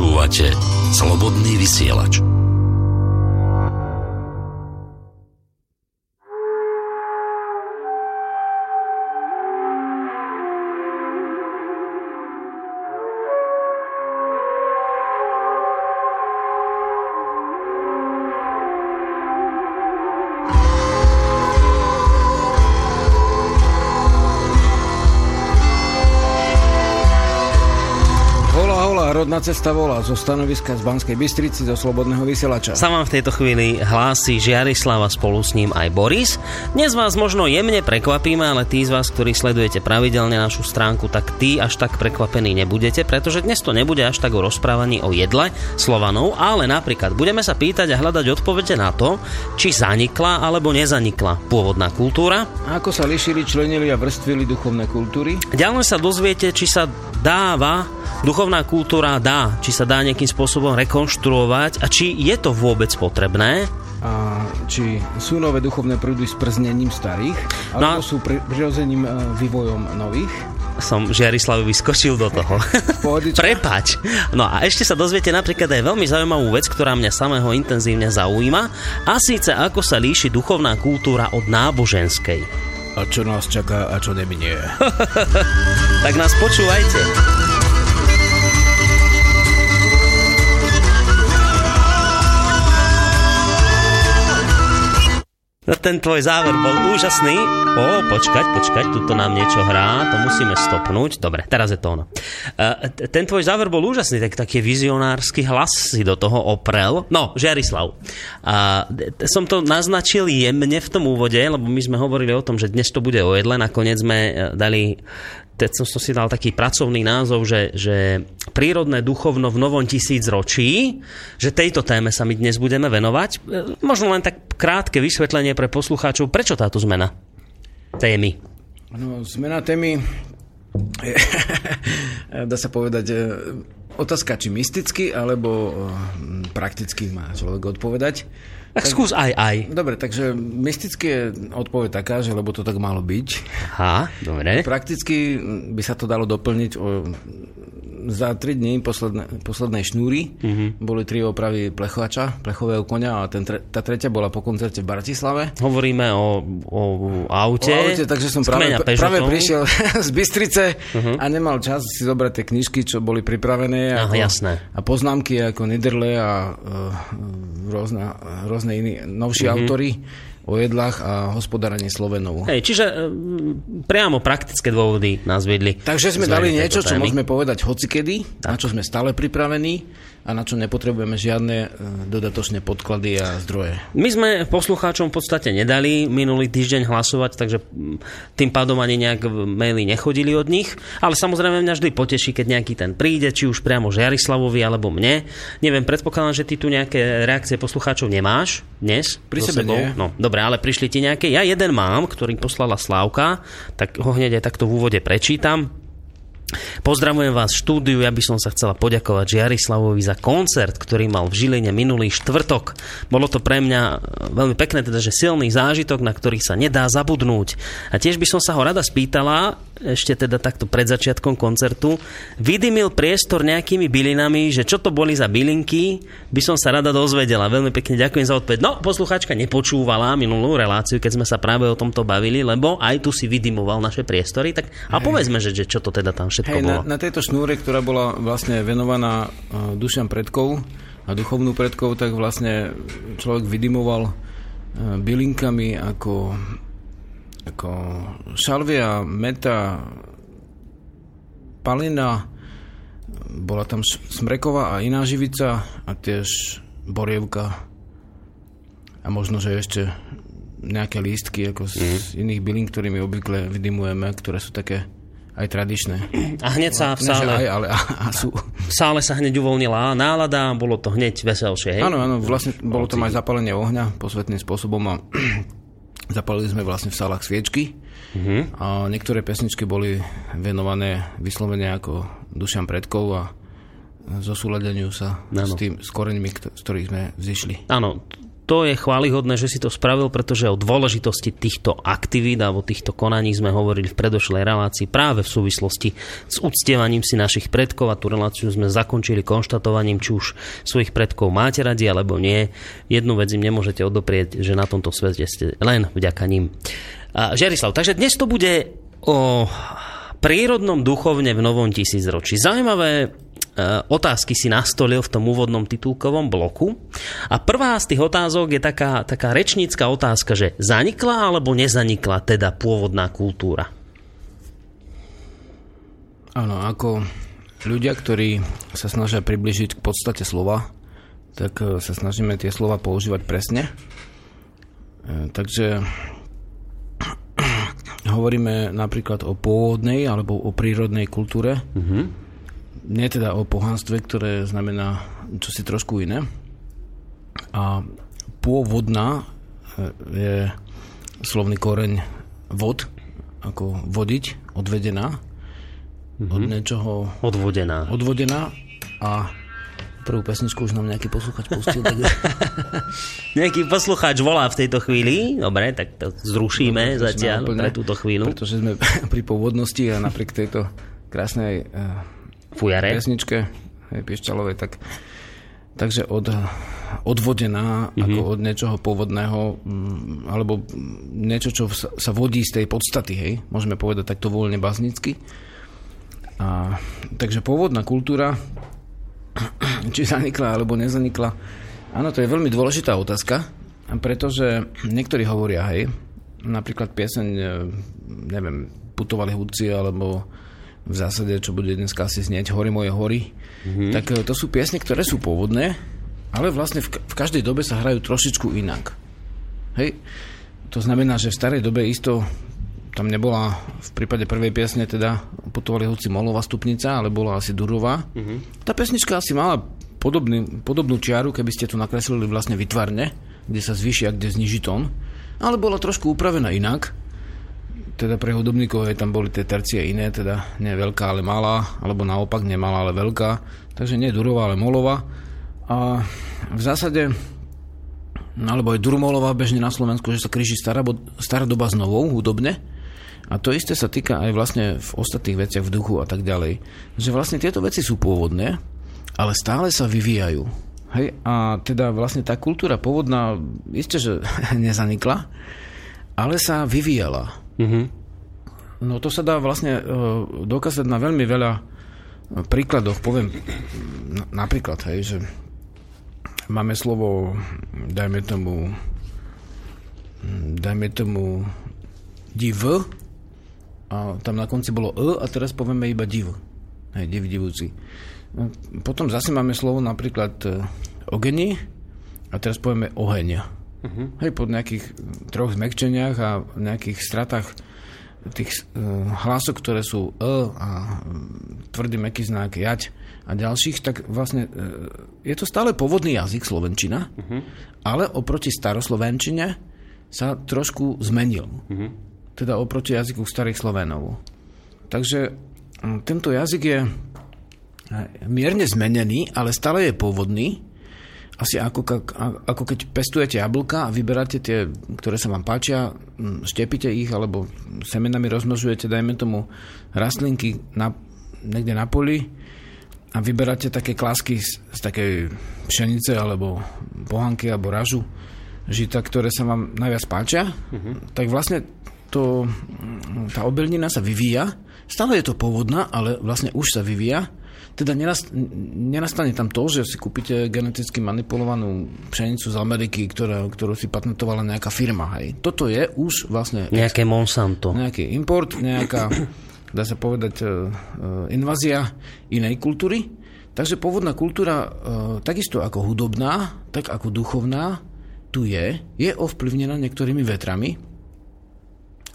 Počúvate Slobodný vysielač. Rodná cesta volá zo stanoviska z Banskej Bystrici zo Slobodného vysielača. Sa vám v tejto chvíli hlási Žiarislava, spolu s ním aj Boris. Dnes vás možno jemne prekvapíme, ale tí z vás, ktorí sledujete pravidelne našu stránku, tak tí až tak prekvapení nebudete, pretože dnes to nebude až tak o rozprávaní o jedle Slovanov, ale napríklad budeme sa pýtať a hľadať odpovede na to, či zanikla alebo nezanikla pôvodná kultúra. A ako sa lišili, členili a vrstvili duchovné kultúry? Ďalej sa dozviete, či sa dáva duchovná kultúra či sa dá nejakým spôsobom rekonštruovať a či je to vôbec potrebné. A či sú nové duchovné prúdy sprznením starých, alebo sú prirodzeným vývojom nových? Som Žiarislavu vyskočil do toho. Prepáč. No a ešte sa dozviete napríklad aj veľmi zaujímavú vec, ktorá mňa samého intenzívne zaujíma, a síce ako sa líši duchovná kultúra od náboženskej. A čo nás čaká a čo neminie. Tak nás počúvajte. No ten tvoj záver bol úžasný. Počkať, tuto nám niečo hrá, to musíme stopnúť. Dobre, teraz je to ono. Ten tvoj záver bol úžasný, taký vizionársky hlas si do toho oprel. No, Žiarislav, som to naznačil jemne v tom úvode, lebo my sme hovorili o tom, že dnes to bude o jedle, nakoniec sme dali... Teď som si dal taký pracovný názov, že prírodné duchovno v novom tisícročí, že tejto téme sa my dnes budeme venovať. Možno len tak krátke vysvetlenie pre poslucháčov, prečo táto zmena témy? No, zmena témy je, dá sa povedať, otázka, či mysticky, alebo prakticky má človek odpovedať. Tak skús aj. Dobre, takže mysticky je odpoveď taká, že lebo to tak malo byť. Aha, dobre. Prakticky by sa to dalo doplniť za 3 dní poslednej šnúry. Boli 3 opravy plechovača, plechového konia, a tá tretia bola po koncerte v Bratislave. Hovoríme o aute, takže som práve prišiel z Bystrice a nemal čas si zobrať tie knižky, čo boli pripravené. Jasné. A poznámky ako Niederle a rôzne iní novší autory o jedlách a hospodárení Slovenov. Čiže priamo praktické dôvody nás vedli. Takže sme dali niečo, čo môžeme povedať hocikedy, na čo sme stále pripravení a na čo nepotrebujeme žiadne dodatočné podklady a zdroje. My sme poslucháčom v podstate nedali minulý týždeň hlasovať, takže tým pádom ani nejak maily nechodili od nich, ale samozrejme mňa vždy poteší, keď nejaký ten príde, či už priamo Žiarislavovi alebo mne. Neviem, predpokladám, že ty tu nejaké reakcie poslucháčov nemáš dnes? Pri sebe nie. No, dobre. Ale prišli ti nejaké? Ja jeden mám, ktorý poslala Slávka, tak ho hneď aj takto v úvode prečítam. Pozdravujem vás v štúdiu, ja by som sa chcela poďakovať Žiarislavovi za koncert, ktorý mal v Žiline minulý štvrtok. Bolo to pre mňa veľmi pekné, teda že silný zážitok, na ktorý sa nedá zabudnúť. A tiež by som sa ho rada spýtala, ešte teda takto pred začiatkom koncertu, vydymil priestor nejakými bylinami, že čo to boli za bylinky, by som sa rada dozvedela. Veľmi pekne ďakujem za odpoveď. No, poslucháčka nepočúvala minulú reláciu, keď sme sa práve o tomto bavili, lebo aj tu si vydymoval naše priestory, tak a povedzme, že čo to teda tam na tejto šnúre, ktorá bola vlastne venovaná dušiam predkov a duchovnú predkov, tak vlastne človek vydymoval bylinkami ako šalvia, meta, palina, bola tam smreková a iná živica a tiež borievka a možno, že ešte nejaké lístky ako z iných bylín, ktorými obvykle vydymujeme, ktoré sú také aj tradičné. A hneď sa v sále... V sále sa hneď uvoľnila nálada, bolo to hneď veselšie, hej? Áno, vlastne bolo tam aj zapálenie ohňa posvetným spôsobom a zapálili sme vlastne v sálach sviečky a niektoré pesničky boli venované vyslovene ako dušiam predkov a zosúladeniu sa s koreňmi, z ktorých sme vzýšli. Áno, to je chválihodné, že si to spravil, pretože o dôležitosti týchto aktivít alebo týchto konaní sme hovorili v predošlej relácii práve v súvislosti s uctievaním si našich predkov a tú reláciu sme zakončili konštatovaním, či už svojich predkov máte radi alebo nie. Jednu vec im nemôžete odoprieť, že na tomto svete ste len vďaka nim. Žiarislav, takže dnes to bude o prírodnom duchovne v novom tisícročí. Zaujímavé otázky si nastolil v tom úvodnom titulkovom bloku. A prvá z tých otázok je taká rečnícka otázka, že zanikla alebo nezanikla teda pôvodná kultúra? Áno, ako ľudia, ktorí sa snažia približiť k podstate slova, tak sa snažíme tie slova používať presne. Takže hovoríme napríklad o pôvodnej alebo o prírodnej kultúre. Mhm. Nie teda o pohanstve, ktoré znamená čosi trošku iné. A pôvodná je slovný koreň vod, ako vodiť, odvedená. Mm-hmm. Od niečoho... Odvodená. A prvú pesničku už nám nejaký posluchač pustil. Tak... Nejaký posluchač volá v tejto chvíli. Dobre, tak to zrušíme zatiaľ pre túto chvíľu. Pretože sme pri pôvodnosti a napriek tejto krásnej... Fujare. Pesničke Piešťalovej, takže odvodená, mm-hmm, ako od niečoho pôvodného, alebo niečo, čo sa vodí z tej podstaty, hej, môžeme povedať takto voľne baznicky. A, takže pôvodná kultúra, či zanikla alebo nezanikla, áno, to je veľmi dôležitá otázka, pretože niektorí hovoria, hej, napríklad pieseň, neviem, Putovali hudci, alebo v zásade, čo bude dneska asi znieť Hory moje hory, mm-hmm, tak to sú piesne, ktoré sú pôvodné, ale vlastne v každej dobe sa hrajú trošičku inak. Hej? To znamená, že v starej dobe isto tam nebola v prípade prvej piesne teda Putovali hudci Molová stupnica, ale bola asi Durová. Mm-hmm. Tá pesnička asi mala podobnú čiaru, keby ste to nakreslili vlastne vytvarne, kde sa zvýši a kde zniží tón, ale bola trošku upravená inak. Teda pre hudobníkov tam boli tie tercie iné, teda nie veľká, ale malá, alebo naopak nemalá, ale veľká. Takže nie Durová, ale Molová. A v zásade, alebo aj Durmolová bežne na Slovensku, že sa kríži stará doba s novou hudobne. A to isté sa týka aj vlastne v ostatných veciach, v duchu a tak ďalej. Že vlastne tieto veci sú pôvodné, ale stále sa vyvíjajú. Hej? A teda vlastne tá kultúra pôvodná, isté, že nezanikla, ale sa vyvíjala. Mm-hmm. No to sa dá vlastne dokázať na veľmi veľa príkladoch. Poviem napríklad, hej, že máme slovo, dajme tomu div a tam na konci bolo a teraz povieme iba div. Hej, div, divúci. Potom zase máme slovo napríklad ogeni a teraz povieme oheň. Uh-huh. Hej, po nejakých troch zmäkčeniach a nejakých stratách tých hlások, ktoré sú a tvrdý mäkký znak jať a ďalších, tak vlastne je to stále pôvodný jazyk slovenčina, uh-huh, ale oproti staroslovenčine sa trošku zmenil. Uh-huh. Teda oproti jazyku starých Slovenov. Takže tento jazyk je mierne zmenený, ale stále je pôvodný. Asi ako keď pestujete jablka a vyberáte tie, ktoré sa vám páčia, štepíte ich alebo semenami rozmnožujete, dajme tomu, rastlinky niekde na poli a vyberáte také klásky z takej pšenice alebo pohanky alebo ražu žita, ktoré sa vám najviac páčia, mm-hmm, tak vlastne tá obilnina sa vyvíja. Stále je to pôvodná, ale vlastne už sa vyvíja. Teda nenastane tam to, že si kúpite geneticky manipulovanú pšenicu z Ameriky, ktorú si patentovala nejaká firma. Hej. Toto je už vlastne... Nejaké Monsanto. Nejaký import, nejaká, dá sa povedať, invázia inej kultúry. Takže pôvodná kultúra, takisto ako hudobná, tak ako duchovná, tu je ovplyvnená niektorými vetrami,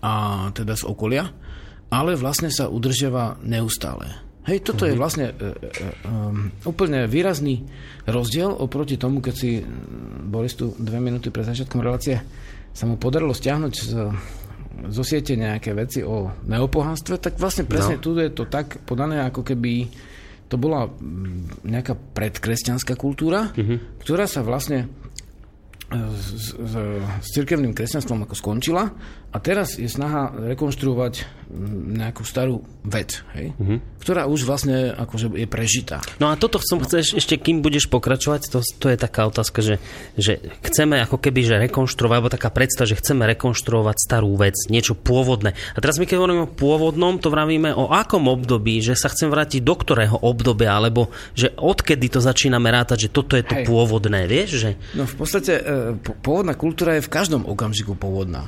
a teda z okolia, ale vlastne sa udržiava neustále. Hej, toto je vlastne úplne výrazný rozdiel oproti tomu, keď si Boris tu 2 minúty pred začiatkom relácie sa mu podarilo stiahnuť zo siete nejaké veci o neopohanstve, tak vlastne presne tu je to tak podané, ako keby to bola nejaká predkresťanská kultúra, uh-huh, ktorá sa vlastne s cirkevným kresťanstvom ako skončila a teraz je snaha rekonštruovať nejakú starú vec, hej? Mm-hmm. Ktorá už vlastne akože je prežitá. No a toto chceš ešte, kým budeš pokračovať, to je taká otázka, že chceme ako keby že rekonštruovať, alebo taká predstava, že chceme rekonštruovať starú vec, niečo pôvodné. A teraz my keď hovoríme o pôvodnom, to vravíme o akom období, že sa chcem vrátiť do ktorého obdobia, alebo že odkedy to začíname rátať, že toto je to hej. Pôvodné, vieš? Že... No v podstate pôvodná kultúra je v každom okamžiku pôvodná.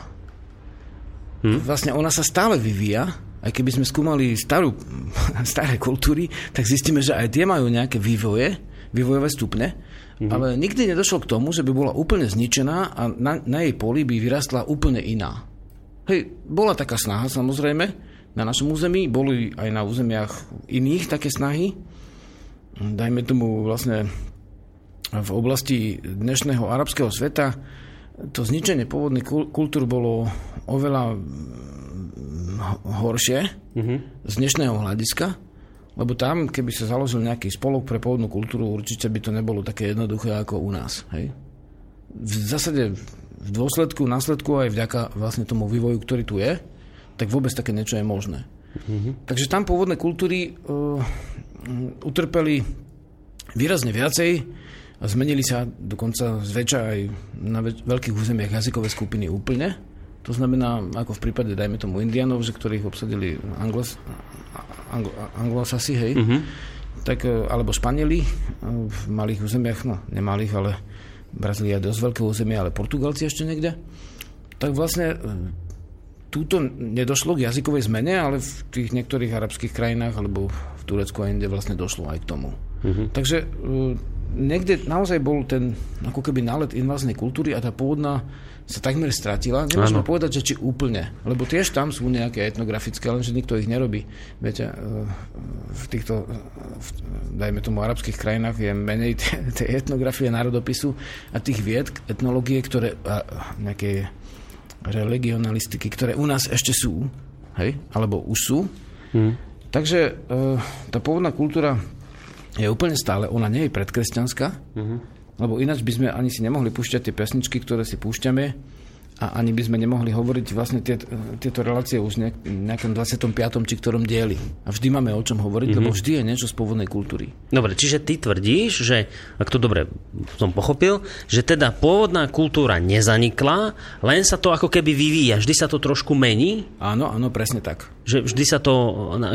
Vlastne ona sa stále vyvíja, aj keby sme skúmali staré kultúry, tak zistíme, že aj tie majú nejaké vývojové stupne, ale nikdy nedošlo k tomu, že by bola úplne zničená a na jej poli by vyrastla úplne iná. Hej, bola taká snaha samozrejme na našom území, boli aj na územiach iných také snahy. Dajme tomu vlastne v oblasti dnešného arabského sveta to zničenie pôvodných kultúr bolo oveľa horšie z dnešného hľadiska, lebo tam, keby sa založil nejaký spolok pre pôvodnú kultúru, určite by to nebolo také jednoduché ako u nás. Hej? V zásade v následku aj vďaka vlastne tomu vývoju, ktorý tu je, tak vôbec také niečo je možné. Takže tam pôvodné kultúry utrpeli výrazne viacej a zmenili sa dokonca zväčša aj na veľkých územiach jazykové skupiny úplne. To znamená, ako v prípade, dajme tomu, Indianov, že ktorých obsadili Anglosasi, hej, tak, alebo Španieli v malých územiach, no nemalých, ale Brazília dosť veľké územie, ale Portugalci ešte niekde. Tak vlastne túto nedošlo k jazykovej zmene, ale v tých niektorých arabských krajinách alebo v Turecku a inde vlastne došlo aj k tomu. Takže... Niekde naozaj bol ten ako keby nálet inváznej kultúry a tá pôvodná sa takmer stratila. Nemôžeme povedať, že či úplne, lebo tiež tam sú nejaké etnografické, lenže nikto ich nerobí. Viete, v týchto, dajme tomu, arabských krajinách je menej tej etnografie, národopisu a tých vied, etnológie, ktoré nejaké religionalistiky, ktoré u nás ešte sú, hej, alebo už sú. Takže tá pôvodná kultúra je úplne stále, ona nie je predkresťanská, lebo ináč by sme ani si nemohli púšťať tie pesničky, ktoré si púšťame a ani by sme nemohli hovoriť vlastne tieto relácie už nejakom 25. či ktorom dieli. A vždy máme o čom hovoriť, lebo vždy je niečo z pôvodnej kultúry. Dobre, čiže ty tvrdíš, že, ak to dobre som pochopil, že teda pôvodná kultúra nezanikla, len sa to ako keby vyvíja, vždy sa to trošku mení? Áno, presne tak. Že vždy sa to,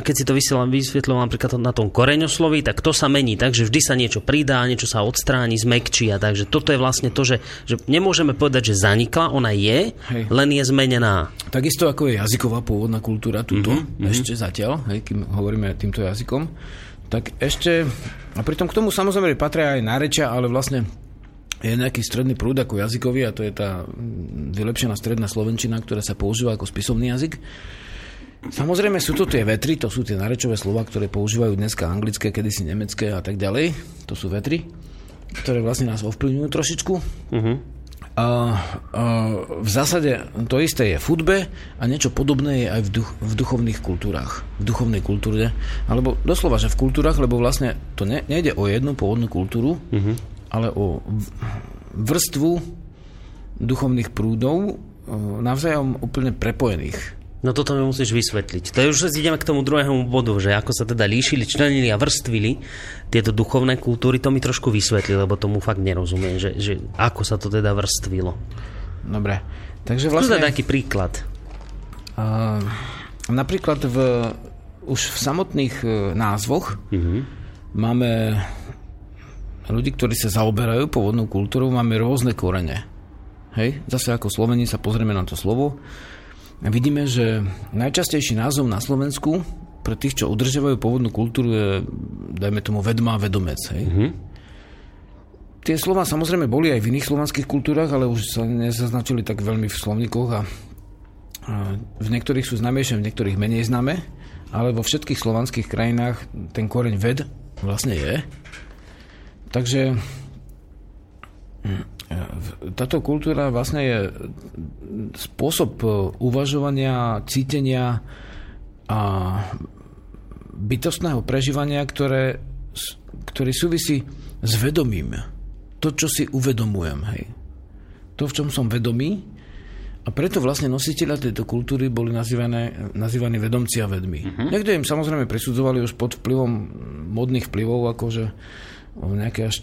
keď si to vysvetľoval napríklad na tom koreňoslovi, tak to sa mení tak, že vždy sa niečo pridá, niečo sa odstráni, zmäkčí a takže toto je vlastne to, že nemôžeme povedať, že zanikla, ona je, hej. Len je zmenená. Takisto ako je jazyková pôvodná kultúra tuto, ešte zatiaľ, hej, kým hovoríme týmto jazykom, tak ešte, a pritom k tomu samozrejme patria aj nárečia, ale vlastne je nejaký stredný prúd ako jazykový a to je tá vylepšená stredná slovenčina, ktorá sa používa ako spisovný jazyk. Samozrejme sú to tie vetry, to sú tie nárečové slova, ktoré používajú dneska anglické, kedysi nemecké a tak ďalej. To sú vetry, ktoré vlastne nás ovplyvňujú trošičku. A v zásade to isté je v hudbe a niečo podobné je aj v duchovných kultúrach. V duchovnej kultúre, alebo doslova, že v kultúrach, lebo vlastne to nejde o jednu pôvodnú kultúru, ale o vrstvu duchovných prúdov navzájom úplne prepojených. No toto mi musíš vysvetliť. To už ideme k tomu druhému bodu, že ako sa teda líšili, členili a vrstvili tieto duchovné kultúry, to mi trošku vysvetli, lebo tomu fakt nerozumiem, že ako sa to teda vrstvilo. Dobre. Takže vlastne... Skúšaj taký príklad. Napríklad už v samotných názvoch máme ľudí, ktorí sa zaoberajú pôvodnou kultúrou, máme rôzne korene. Hej? Zase ako Sloveni sa pozrieme na to slovo. Vidíme, že najčastejší názov na Slovensku pre tých, čo udržiavajú pôvodnú kultúru je, dajme tomu, vedma, vedomec. Hej? Tie slova samozrejme boli aj v iných slovanských kultúrach, ale už sa nezaznačili tak veľmi v slovníkoch a v niektorých sú známejšie, v niektorých menej známe, ale vo všetkých slovanských krajinách ten koreň ved vlastne je. Takže... Táto kultúra vlastne je spôsob uvažovania, cítenia a bytostného prežívania, ktorý súvisí s vedomím. To, čo si uvedomujem. Hej. to, v čom som vedomý, a preto vlastne nositeľa tejto kultúry boli nazývaní vedomci a vedmi. Uh-huh. Niekto im samozrejme prisudzovali už pod vplyvom modných vplyvov, akože nejaké až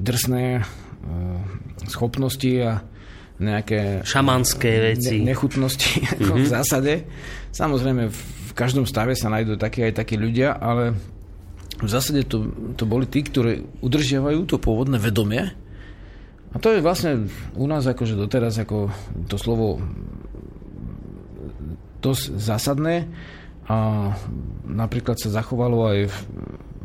drsné schopnosti a nejaké šamanské veci, nechutnosti ako v zásade. Samozrejme v každom stave sa nájdú takí aj takí ľudia, ale v zásade to boli tí, ktorí udržiavajú to pôvodné vedomie. A to je vlastne u nás akože doteraz ako to slovo dosť zásadné a napríklad sa zachovalo aj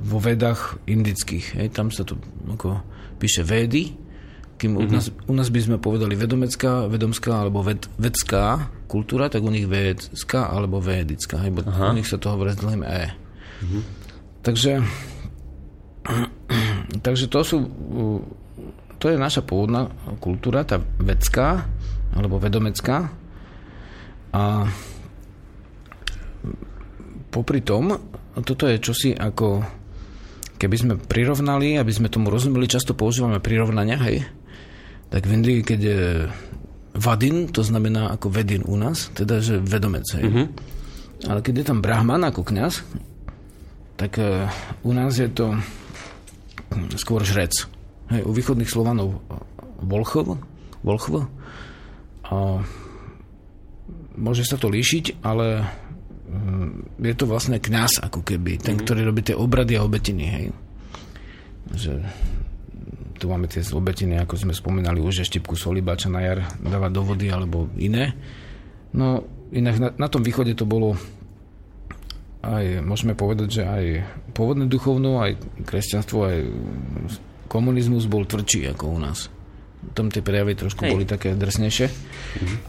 vo vedách indických. Tam sa to ako píše Védy, kým u nás by sme povedali vedomská alebo vedská kultúra, tak u nich vedská alebo védická. Bo u nich sa to hovorí s dlhým E. Uh-huh. Takže to je naša pôvodná kultúra, tá vedská alebo vedomecká. A popri tom, toto je čosi ako keby sme prirovnali, aby sme tomu rozumeli, často používame prirovnania, hej. Tak v Indii, keď je vadin, to znamená ako vedin u nás, teda že vedomec. Mm-hmm. Ale keď je tam brahman ako kňaz, tak u nás je to skôr žrec. Hej, u východných Slovanov volchov. Môže sa to líšiť, ale je to vlastne kňaz ako keby, ten, ktorý robí tie obrady a obetiny. Hej. Že tu máme tie obetiny, ako sme spomínali už, že štipku soli báča na jar dáva do vody alebo iné. No inak na tom východe to bolo aj, môžeme povedať, že aj pôvodné duchovno, aj kresťanstvo, aj komunizmus bol tvrdší ako u nás. Tam tie prejavy trošku boli také drsnejšie.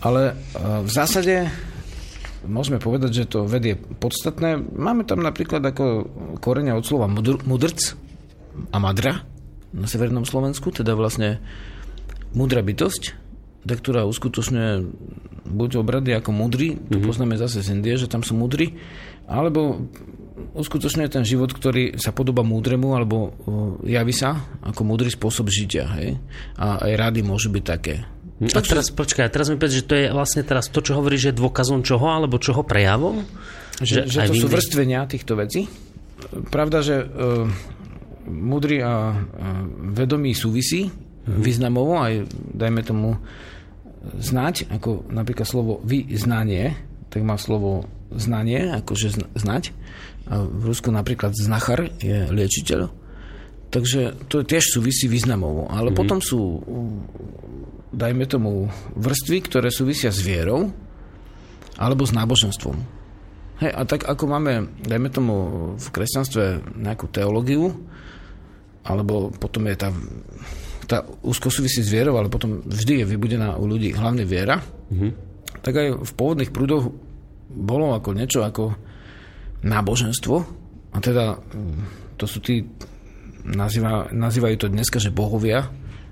Ale v zásade môžeme povedať, že to vedie podstatné. Máme tam napríklad ako korene od slova mudrc a madra na severnom Slovensku, teda vlastne mudrá bytosť, ktorá uskutočňuje buď obrady ako mudrý, to poznáme zase z Indie, že tam sú mudrí, alebo uskutočňuje ten život, ktorý sa podobá múdremu, alebo javí sa ako múdry spôsob žitia. Hej? A aj rady môžu byť také. A teraz mi povedz, že to je vlastne teraz to, čo hovoríš, že je dôkazom čoho, alebo čoho prejavom? Že to sú vrstvenia týchto vecí. Pravda, že múdry a vedomí súvisí významovo, aj dajme tomu znať, ako napríklad slovo vyznanie, tak má slovo znanie, akože znať. A v Rusku napríklad znachar je liečiteľ. Takže to tiež súvisí významovo. Ale potom sú dajme tomu vrstvy, ktoré súvisia s vierou alebo s náboženstvom. Hej, a tak ako máme, dajme tomu v kresťanstve nejakú teológiu, alebo potom je tá úzko súvisí s vierou, ale potom vždy je vybudená u ľudí hlavne viera, tak aj v pôvodných prúdoch bolo ako niečo ako náboženstvo, a teda to sú tí, nazývajú to dneska, že bohovia,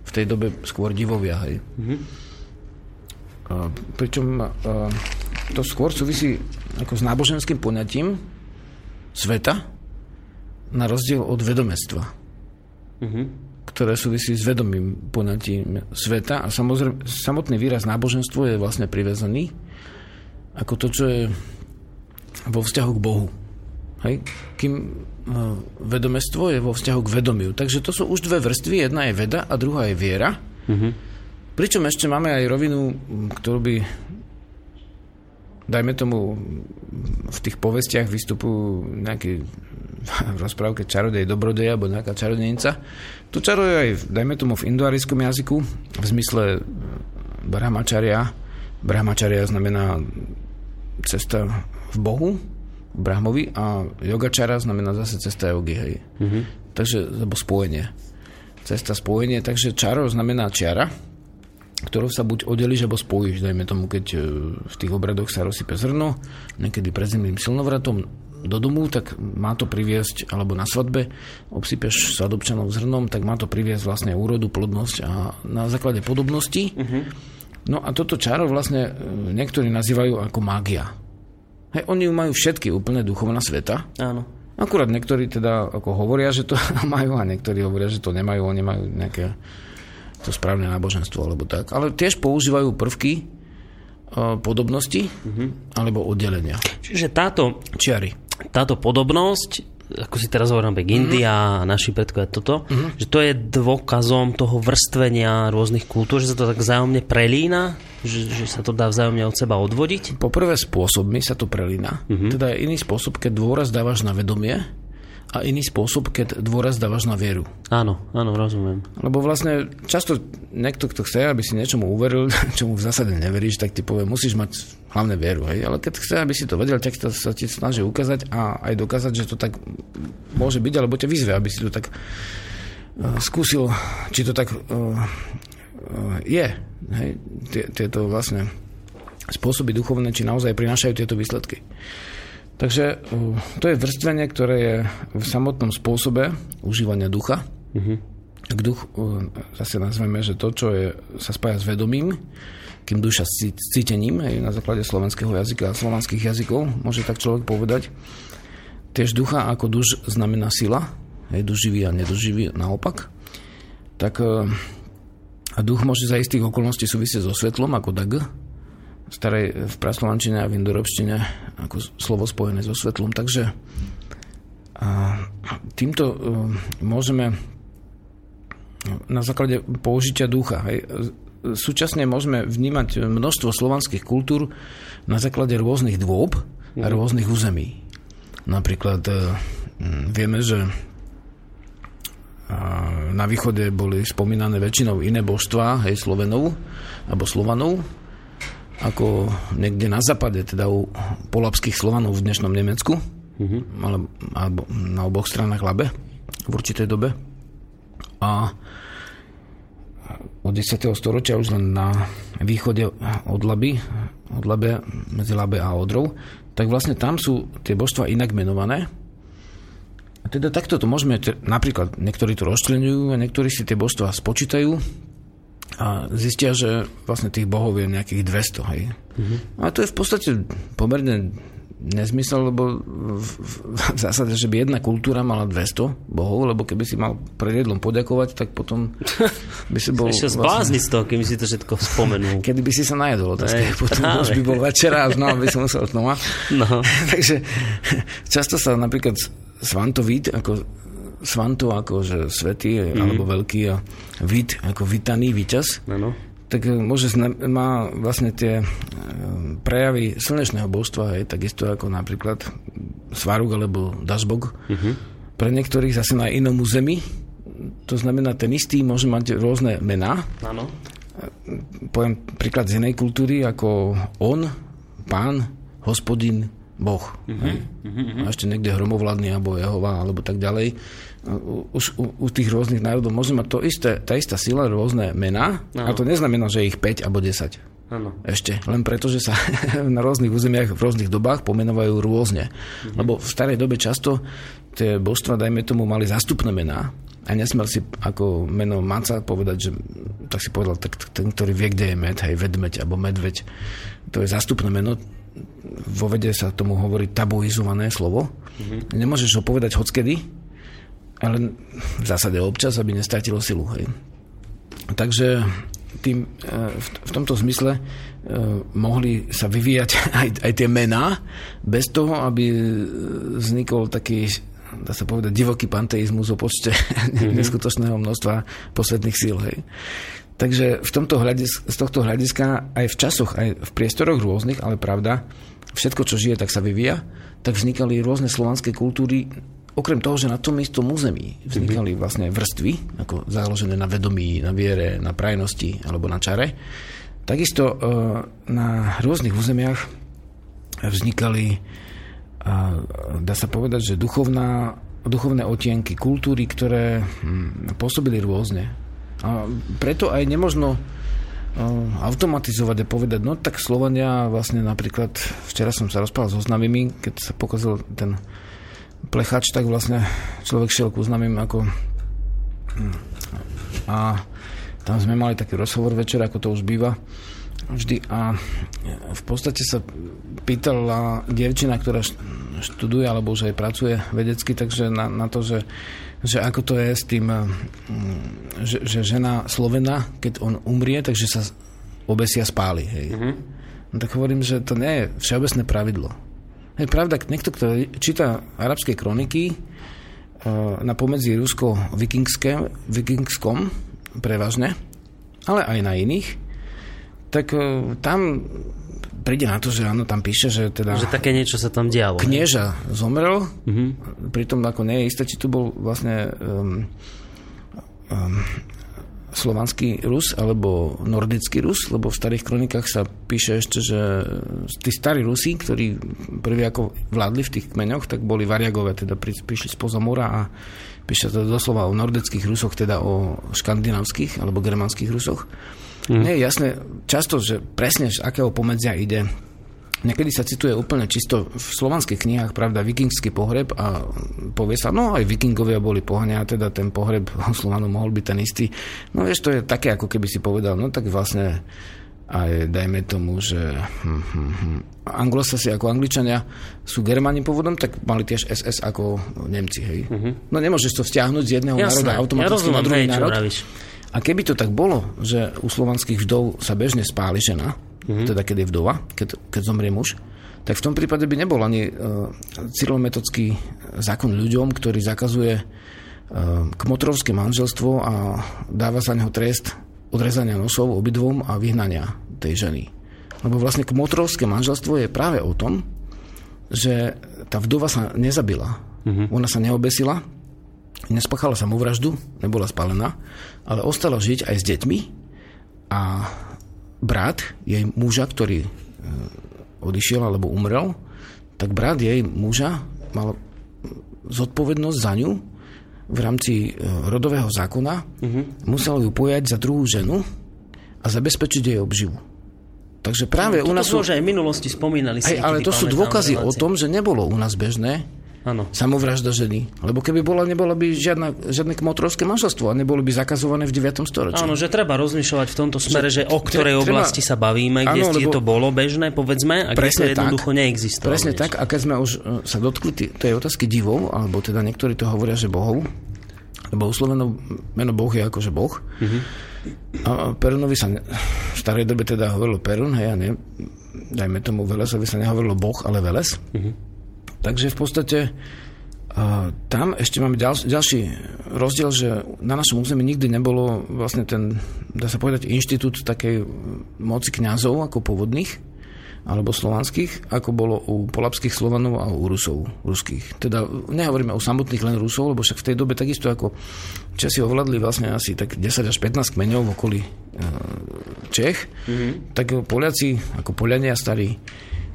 v tej dobe skôr divovia, hej. Pričom to skôr súvisí ako s náboženským poňatím sveta na rozdiel od vedomectva, ktoré súvisí s vedomým poňatím sveta, a samozrejme samotný výraz náboženstvo je vlastne privezaný ako to, čo je vo vzťahu k Bohu. Hej? Kým vedomectvo je vo vzťahu k vedomiu. Takže to sú už dve vrstvy. Jedna je veda a druhá je viera. Pričom ešte máme aj rovinu, ktorú by, dajme tomu, v tých povestiach vystupujú nejaký v rozprávke čarodej, dobrodej alebo nejaká čarodejnica. To čaro je aj, dajme tomu, v indoarijskom jazyku v zmysle brahmačaria. Brahmačaria znamená cesta v Bohu, Brahmovi, a yogačara znamená zase cesta jogy, hej. Takže, alebo spojenie. Cesta spojenie, takže čaro znamená čiara, ktorou sa buď oddeliš, alebo spojíš, dajme tomu, keď v tých obradoch sa rozsype zrno, niekedy prezemným silnovratom do domu, tak má to priviesť, alebo na svadbe obsypeš svadobčanov zrnom, tak má to priviesť vlastne úrodu, plodnosť a na základe podobnosti. No a toto čaro vlastne niektorí nazývajú ako mágia. Hej, oni ju majú všetky, úplne duchovná sveta. Áno. Akurát niektorí teda ako hovoria, že to majú, a niektorí hovoria, že to nemajú. Oni majú nejaké to správne náboženstvo alebo tak. Ale tiež používajú prvky podobnosti alebo oddelenia. Čiže táto čiary. Táto podobnosť, ako si teraz hovorím, India a naši predkovia toto, že to je dôkazom toho vrstvenia rôznych kultúr, že sa to tak vzájomne prelína, že sa to dá vzájomne od seba odvodiť? Poprvé spôsobmi sa to prelína. Teda je iný spôsob, keď dôraz dávaš na vedomie, a iný spôsob, keď dôraz dávaš na vieru. Áno, áno, rozumiem. Lebo vlastne často niekto, kto chce, aby si niečomu uveril, čomu v zásade neveríš, tak ti povie, musíš mať hlavne vieru. Hej? Ale keď chce, aby si to vedel, tak to sa ti snaží ukázať a aj dokázať, že to tak môže byť, alebo ťa vyzve, aby si to tak skúsil, či to tak je. Hej? Tieto vlastne spôsoby duchovné, či naozaj prinášajú tieto výsledky. Takže to je vrstvenie, ktoré je v samotnom spôsobe užívania ducha. Ak duch, zase nazveme, že to, čo je, sa spája s vedomím, kým duša s cítením, na základe slovenského jazyka a slovanských jazykov, môže tak človek povedať, tiež ducha ako duš znamená sila, je duš živý a neduživý, naopak. Tak a duch môže za istých okolností súvisieť so svetlom ako dag, starej v praslovančine a v indoeurópštine ako slovo spojené so svetlom. Takže týmto môžeme na základe použitia ducha. Hej, súčasne môžeme vnímať množstvo slovanských kultúr na základe rôznych dôb a rôznych území. Napríklad vieme, že na východe boli spomínané väčšinou iné božstvá, hej, Slovenov alebo Slovanov, ako niekde na západe, teda u polabských Slovanov v dnešnom Nemecku, alebo na oboch stranách Labe v určitej dobe. A od 10. storočia už len na východe od Labe, medzi Labe a Odrou, tak vlastne tam sú tie božstva inak menované. A teda takto to môžeme, napríklad niektorí to rozčleňujú a niektorí si tie božstva spočítajú a zistia, že vlastne tých bohov je nejakých 200, hej. A to je v podstate pomerne nezmysel, lebo v zásade, že by jedna kultúra mala 200 bohov, lebo keby si mal pred jedlom poďakovať, tak potom by si bol... Ešte zblázni z toho, keby si to všetko spomenul. Kedy by si sa najedol, tak potom už by bol večera a znám by som musel znova. No. Takže často sa napríklad svantovít, Svanto ako že svätý alebo veľký a vít ako vítaný víťaz. Áno. Tak má vlastne tie prejavy slnečného božstva, hej, takisto ako napríklad Svarug alebo Dažbog. Pre niektorých zase na inom území. To znamená, ten istý môže mať rôzne mená. Áno. Poviem príklad z inej kultúry ako on, pán, hospodín, boh. A ešte niekde hromovladný alebo Jehova alebo tak ďalej. Už u tých rôznych národov môže mať to isté, tá istá sila, rôzne mená, no. A to neznamená, že ich 5 alebo 10. Áno. Ešte. Len preto, že sa na rôznych územiach v rôznych dobách pomenovajú rôzne. Lebo v starej dobe často tie božstva, dajme tomu, mali zástupné mená a nesmel si ako meno maca povedať, že tak si povedal ten, ktorý vie, kde je med, hej, vedmeď alebo medveď. To je zástupné meno. Vo vede sa tomu hovorí tabuizované slovo. Nemôžeš ho povedať hockedy, ale v zásade občas, aby nestratilo silu. Hej. Takže tým, v tomto zmysle mohli sa vyvíjať aj tie mená, bez toho, aby vznikol taký, dá sa povedať, divoký panteizmus o počte neskutočného množstva posvetných síl. Hej. Takže z tohto hľadiska aj v časoch, aj v priestoroch rôznych, ale pravda, všetko, čo žije, tak sa vyvíja, tak vznikali rôzne slovanské kultúry. Okrem toho, že na tom istom území vznikali vlastne vrstvy, ako založené na vedomí, na viere, na prajnosti alebo na čare, takisto na rôznych územiach vznikali, dá sa povedať, že duchovné otienky kultúry, ktoré pôsobili rôzne. A preto aj nemožno automatizovať a povedať, no tak Slovania vlastne napríklad, včera som sa rozprával so známymi, keď sa pokazil ten plechač, tak vlastne človek šiel ku známym ako... A tam sme mali taký rozhovor večer, ako to už býva. Vždy. A v podstate sa pýtala dievčina, ktorá študuje alebo už aj pracuje vedecky, takže na to, že ako to je s tým, že žena Slovena, keď on umrie, takže sa obesia spáli. Hej. Mm-hmm. No tak hovorím, že to nie je všeobecné pravidlo. Je pravda, niekto, kto číta arabské kroniky na pomedzi rusko-vikingskom prevažne, ale aj na iných, tak tam príde na to, že áno, tam píše, že teda... Že také niečo sa tam dialo. Knieža zomrel, pritom ako nie je isté, či tu bol vlastne slovanský Rus alebo nordický Rus, lebo v starých kronikách sa píše ešte, že tí starí Rusi, ktorí prví ako vládli v tých kmeňoch, tak boli variagové, teda prišli spoza mora a píše to doslova o nordických Rusoch, teda o škandinávskych alebo germanských Rusoch. Nie je jasné často, že presne z akého pomedzia ide. Niekedy sa cituje úplne čisto v slovanských knihách, pravda, vikingský pohreb a povie sa, no aj vikingovia boli pohania, teda ten pohreb Slovanom mohol byť ten istý. No vieš, to je také, ako keby si povedal, no tak vlastne aj dajme tomu, že Anglosasi ako Angličania sú Germáni pôvodom, tak mali tiež SS ako Nemci, hej. No nemôžeš to vzťahnuť z jedného národa automaticky na druhý národ. A keby to tak bolo, že u slovanských vdov sa bežne spáli žena, teda keď je vdova, keď zomrie muž, tak v tom prípade by nebol ani cyrilometodský zákon ľuďom, ktorý zakazuje kmotrovské manželstvo a dáva za neho trest odrezania nosov obidvom a vyhnania tej ženy. Lebo vlastne kmotrovské manželstvo je práve o tom, že tá vdova sa nezabila. Ona sa neobesila, nespáchala samovraždu, nebola spálená, ale ostala žiť aj s deťmi a brat jej muža, ktorý odišiel alebo umrel, tak brat jej muža mal zodpovednosť za ňu v rámci rodového zákona, musel ju pojať za druhú ženu a zabezpečiť jej obživu. Takže práve u nás... To aj v minulosti spomínali. Ale to sú dôkazy o tom, že nebolo u nás bežné samovražda ženy. Lebo keby bola, nebolo by žiadne kmotrovské manželstvo a neboli by zakazované v 9. storočí. Áno, že treba rozlišovať v tomto smere, že o ktorej oblasti sa bavíme, kde to bolo bežné, povedzme, a kde to jednoducho neexistovalo. Presne tak, a keď sme už sa dotkli tej otázky divov, alebo teda niektorí to hovoria, že bohov, lebo usloveno meno Boh je akože Boh. A Perunovi sa v starej dobe teda hovorilo Perun, hej, dajme tomu Velesovi sa nehovorilo Boh, ale Veles. Takže v podstate tam ešte máme ďalší rozdiel, že na našom území nikdy nebolo vlastne ten, dá sa povedať, inštitút takej moci kňazov ako pôvodných, alebo slovanských, ako bolo u polabských Slovanov a u Rusov, ruských. Teda nehovoríme o samotných len Rusov, lebo však v tej dobe takisto ako Česi ovládli vlastne asi tak 10 až 15 kmeňov v okolí Čech, tak Poliaci, ako Poliania starí,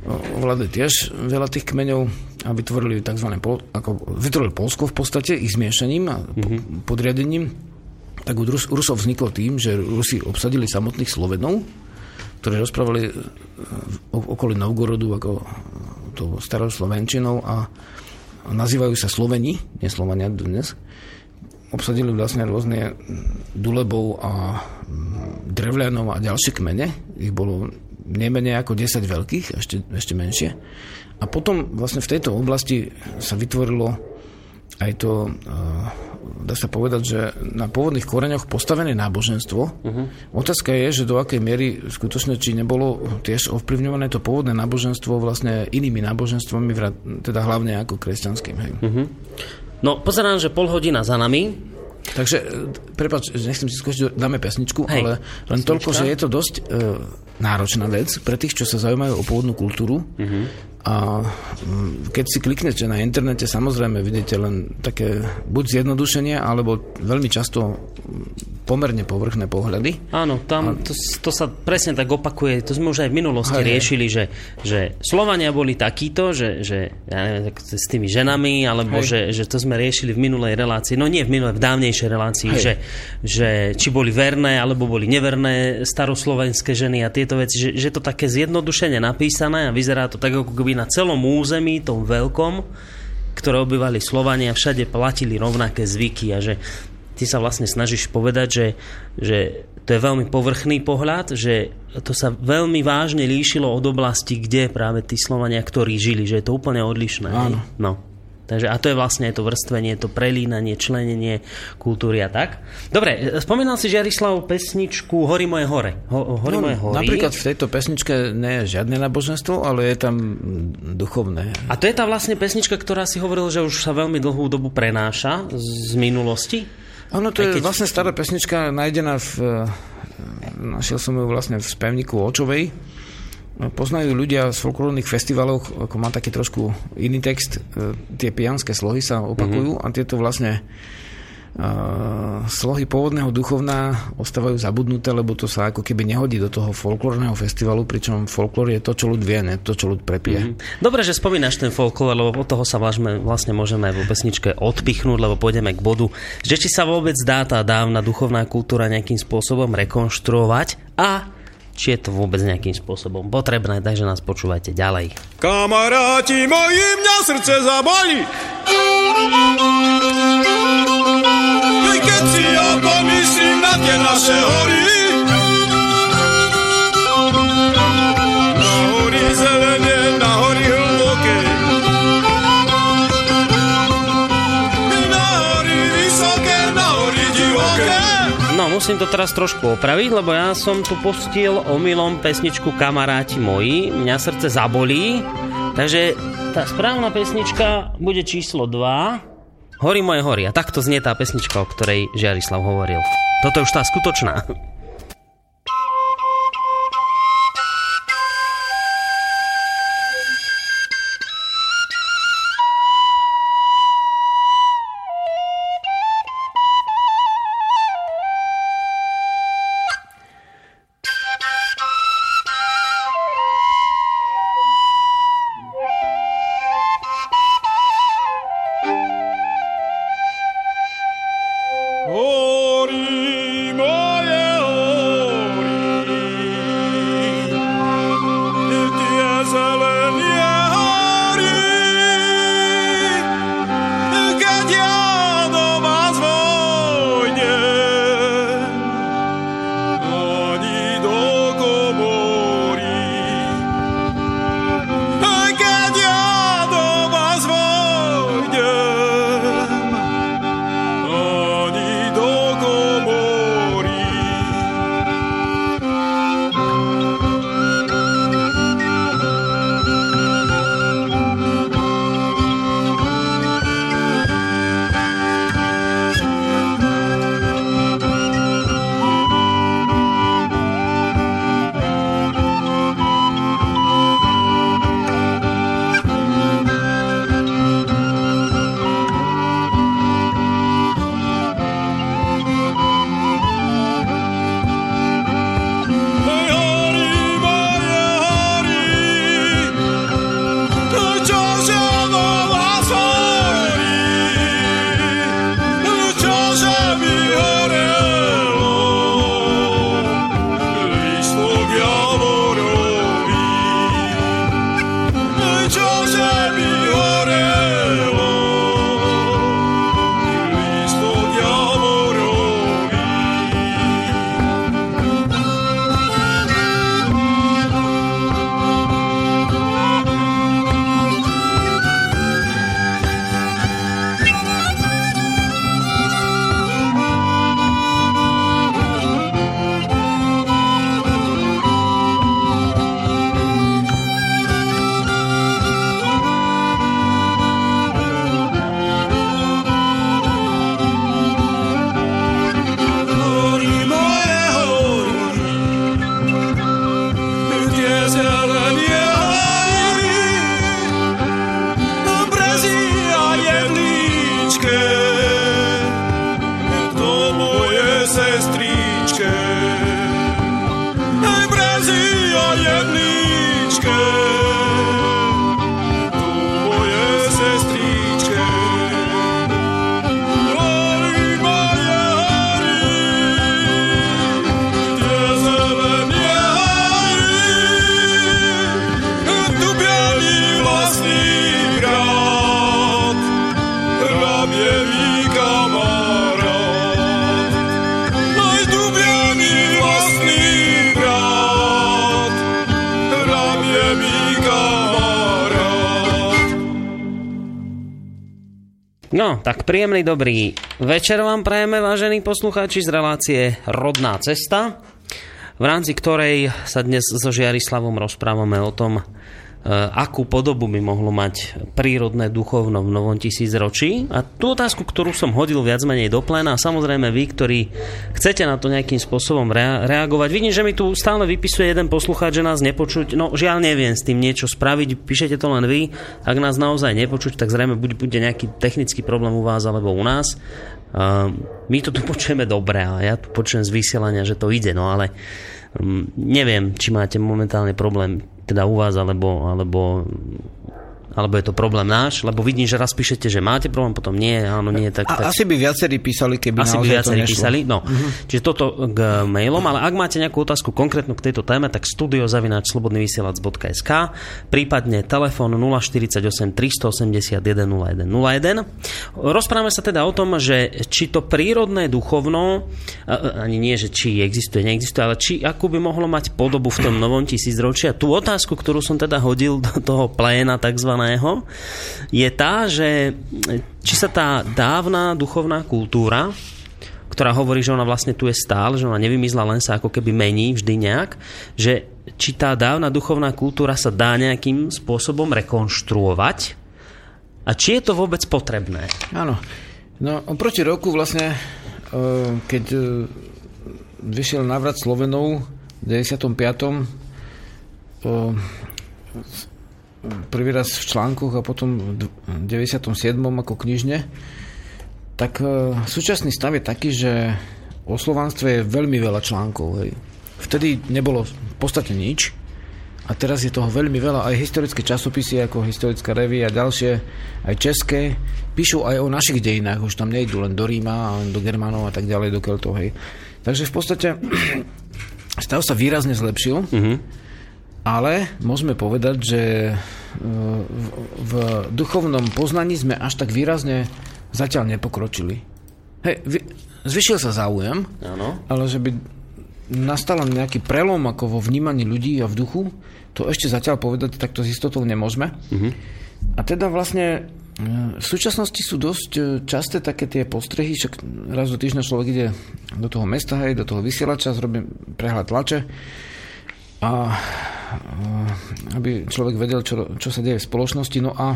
ovládli tiež veľa tých kmeňov a vytvorili vytvorili Polsko v podstate ich zmiešaním a podriadením. Tak u Rusov vzniklo tým, že Rusi obsadili samotných Slovenov, ktorí rozprávali okolo Novgorodu ako tou starou slovenčinou a nazývajú sa Sloveni, nie Slovania dnes. Obsadili vlastne rôzne Dulebov a Drevľanov a ďalšie kmene. Ich bolo nemenej ako 10 veľkých, ešte menšie. A potom vlastne v tejto oblasti sa vytvorilo aj to... dá sa povedať, že na pôvodných koreňoch postavené náboženstvo. Otázka je, že do akej miery skutočne, či nebolo tiež ovplyvňované to pôvodné náboženstvo vlastne inými náboženstvami, teda hlavne ako kresťanským. Hej. No, pozerám, že pol hodina za nami. Takže, prepáč, nechcem si skočiť, dáme pesničku, hej, ale len pesnička. Toľko, že je to dosť náročná vec pre tých, čo sa zaujímajú o pôvodnú kultúru. A keď si kliknete na internete, samozrejme vidíte len také buď zjednodušenie, alebo veľmi často pomerne povrchné pohľady. Áno, tam to sa presne tak opakuje. To sme už aj v minulosti riešili, že Slovania boli takíto, že ja neviem, tak s tými ženami, alebo že to sme riešili v minulej relácii. No nie v minulej, v dávnejšej relácii, že či boli verné, alebo boli neverné staroslovenské ženy a tieto veci. Že to také zjednodušenie napísané a vyzerá to tak, ako keby na celom území, tom veľkom, ktoré obyvali Slovania, všade platili rovnaké zvyky a že ty sa vlastne snažíš povedať, že To je veľmi povrchný pohľad, že to sa veľmi vážne líšilo od oblasti, kde práve tí Slovania, ktorí žili, že je to úplne odlišné. Áno. No. Takže, a to je vlastne to vrstvenie, to prelínanie, členenie kultúry a tak. Dobre, spomínal si, Žiarislav, pesničku Hory moje hore. Hory moje hory. Napríklad v tejto pesničke nie je žiadne náboženstvo, ale je tam duchovné. A to je tá vlastne pesnička, ktorá si hovoril, že už sa veľmi dlhú dobu prenáša z minulosti? Áno, to je vlastne stará pesnička nájdená našiel som ju vlastne v spevníku Očovej. Poznajú ľudia z folklórnych festivalov, ako má taký trošku iný text, tie pijanské slohy sa opakujú a tieto vlastne slohy pôvodného duchovná ostávajú zabudnuté, lebo to sa ako keby nehodí do toho folklórneho festivalu, pričom folklór je to, čo ľud vie, ne to, čo ľud prepije. Dobre, že spomínaš ten folklór, lebo od toho sa vlastne môžeme vo pesničke odpichnúť, lebo pôjdeme k bodu, že či sa vôbec dá tá dávna duchovná kultúra nejakým spôsobom rekonštruovať a či je to vôbec nejakým spôsobom potrebné, takže nás počúvajte ďalej. Kamaráti moji, mňa srdce zabolí, keď si ja pomyslím na tie naše hory. Na hory zelené, na hory hlboké, na hory vysoké, na hory divoké. No, musím to teraz trošku opraviť, lebo ja som tu pustil omylom pesničku Kamaráti moji, mňa srdce zabolí. Takže tá správna pesnička bude číslo 2. Hory moje hory. A takto znie tá pesnička, o ktorej Žiarislav hovoril. Toto je už tá skutočná. Hory moje No, tak príjemný dobrý večer vám prajeme, vážení poslucháči, z relácie Rodná cesta, v rámci ktorej sa dnes so Žiarislavom rozprávame o tom, akú podobu by mohlo mať prírodné duchovno v novom tisícročí. A tú otázku, ktorú som hodil viac menej do pléna, a samozrejme vy, ktorí chcete na to nejakým spôsobom reagovať. Vidím, že mi tu stále vypisuje jeden poslucháč, že nás nepočuť. No žiaľ, neviem s tým niečo spraviť. Píšete to len vy. Ak nás naozaj nepočuť, tak zrejme bude nejaký technický problém u vás alebo u nás. My to tu počujeme dobre a ja tu počujem z vysielania, že to ide. No ale neviem, či máte momentálne problém teda u vás, alebo je to problém náš, lebo vidím, že raz píšete, že máte problém, potom nie, áno, nie, tak... Asi by viacerí písali, keby naozaj to nešlo. Čiže toto k mailom, ale ak máte nejakú otázku konkrétnu k tejto téme, tak studio@slobodnyvysielac.sk, prípadne telefón 048 381 0101. Rozprávame sa teda o tom, že či to prírodné duchovno, ani nie, že či existuje, neexistuje, ale či akú by mohlo mať podobu v tom novom tisícročí. Tú otázku, ktorú som teda hodil do toho pléna takzvaného, je tá, že či sa tá dávna duchovná kultúra, ktorá hovorí, že ona vlastne tu je stále, že ona nevymizla, len sa ako keby mení vždy nejak, že či tá dávna duchovná kultúra sa dá nejakým spôsobom rekonštruovať a či je to vôbec potrebné. Áno. No, oproti roku vlastne, keď vyšiel návrat Slovenov v 95. prvý raz v článkoch a potom v 97. ako knižne, tak súčasný stav je taký, že o slovanstve je veľmi veľa článkov. Hej. Vtedy nebolo v podstate nič a teraz je toho veľmi veľa. Aj historické časopisy ako Historická revia a ďalšie, aj české, píšu aj o našich dejinách. Už tam nejdu len do Ríma, len do Germanov a tak ďalej, do Keltov. Hej. Takže v podstate stav sa výrazne zlepšil, ale môžeme povedať, že v duchovnom poznaní sme až tak výrazne zatiaľ nepokročili. Hej, zvyšil sa záujem, ano. Ale že by nastal nejaký prelom ako vo vnímaní ľudí a v duchu, to ešte zatiaľ povedať takto s istotou nemôžeme. Uh-huh. A teda vlastne v súčasnosti sú dosť časté také tie postrehy, však raz do týždňa človek ide do toho mesta, hej, do toho vysielača, zrobí prehľad tlače, a aby človek vedel, čo sa deje v spoločnosti. No a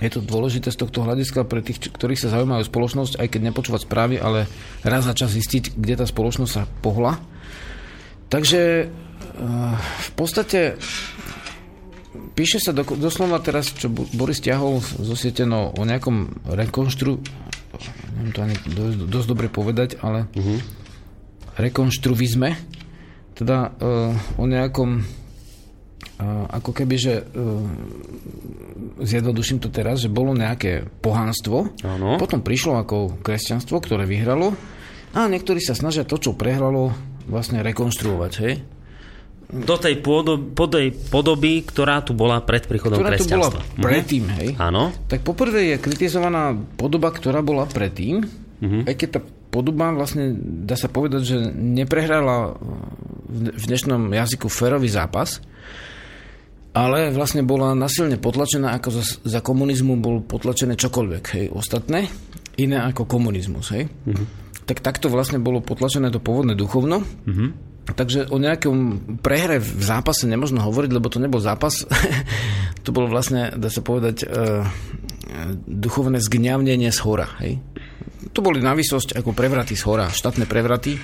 je to dôležité z tohto hľadiska pre tých, ktorých sa zaujímajú spoločnosť, aj keď nepočúvať správy, ale raz za čas zistiť, kde tá spoločnosť sa pohla. Takže v podstate píše sa doslova teraz, čo Boris ťahol zo siete, no, o nejakom neviem to ani dosť dobre povedať, ale rekonštruvizme, teda o nejakom ako keby, že zjednoduším to teraz, že bolo nejaké pohanstvo, ano. Potom prišlo ako kresťanstvo, ktoré vyhralo a niektorí sa snažia to, čo prehralo, vlastne rekonštruovať, hej? Do tej podoby, ktorá tu bola pred príchodom kresťanstva. Ktorá tu bola predtým, hej? Áno. Tak poprvé je kritizovaná podoba, ktorá bola predtým, aj keď tá podoba vlastne, dá sa povedať, že neprehrala v dnešnom jazyku férový zápas, ale vlastne bola nasilne potlačená, ako za komunizmu bol potlačené čokoľvek, hej, ostatné, iné ako komunizmus, hej. Tak takto vlastne bolo potlačené to pôvodné duchovno, takže o nejakom prehre v zápase nemôžno hovoriť, lebo to nebol zápas, to bolo vlastne, dá sa povedať, duchovné zgňavnenie zhora, hej. To boli na výsosť ako prevraty zhora, štátne prevraty,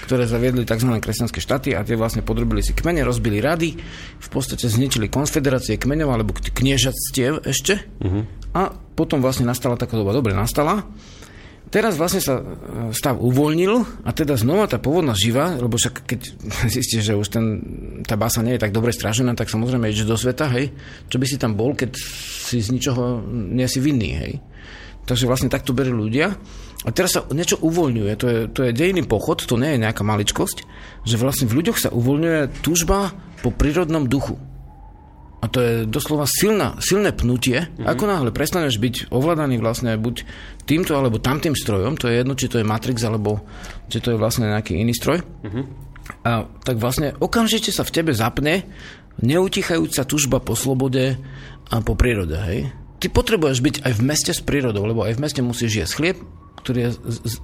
ktoré zaviedli tzv. Kresťanské štáty a tie vlastne podrobili si kmene, rozbili rady, v podstate zničili konfederácie kmeňov alebo kniežatstiev ešte a potom vlastne nastala taká doba. Dobre, nastala. Teraz vlastne sa stav uvoľnil a teda znova tá pôvodná živá, lebo však keď zistíš, že už tá bása nie je tak dobre strážená, tak samozrejme ideš do sveta, hej. Čo by si tam bol, keď si z ničoho nie si vinný, hej. Takže vlastne takto berú ľudia. A teraz sa niečo uvoľňuje, to je dejinný pochod, to nie je nejaká maličkosť, že vlastne v ľuďoch sa uvoľňuje túžba po prírodnom duchu. A to je doslova silné pnutie, ako náhle prestaneš byť ovládaný vlastne buď týmto alebo tamtým strojom, to je jedno, či to je Matrix, alebo či to je vlastne nejaký iný stroj, a tak vlastne okamžite sa v tebe zapne neutichajúca túžba po slobode a po prírode, hej. ty potrebuješ byť aj v meste s prírodou, lebo aj v meste musíš jesť chlieb, ktorý je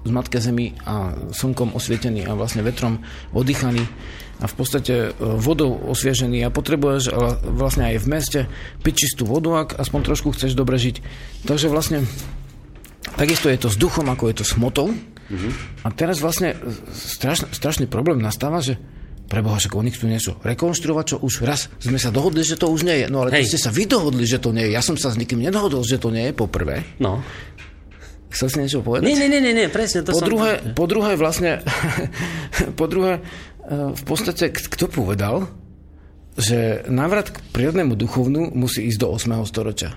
z matky zemi a slnkom osvietený a vlastne vetrom oddychaný a v podstate vodou osviežený a potrebuješ vlastne aj v meste piť čistú vodu, ak aspoň trošku chceš dobre žiť. Takže vlastne takisto je to s duchom, ako je to s hmotou. A teraz vlastne strašný problém nastáva, že preboha, že oni tu nie sú rekonštruovať, čo už raz sme sa dohodli, že to už nie je. No ale to ste sa vy dohodli, že to nie je. Ja som sa s nikým nedohodol, že to nie je poprvé. No. Chcel si niečo povedať? Nie, presne to Po druhé, v podstate, kto povedal, že návrat k prírodnému duchovnu musí ísť do 8. storočia?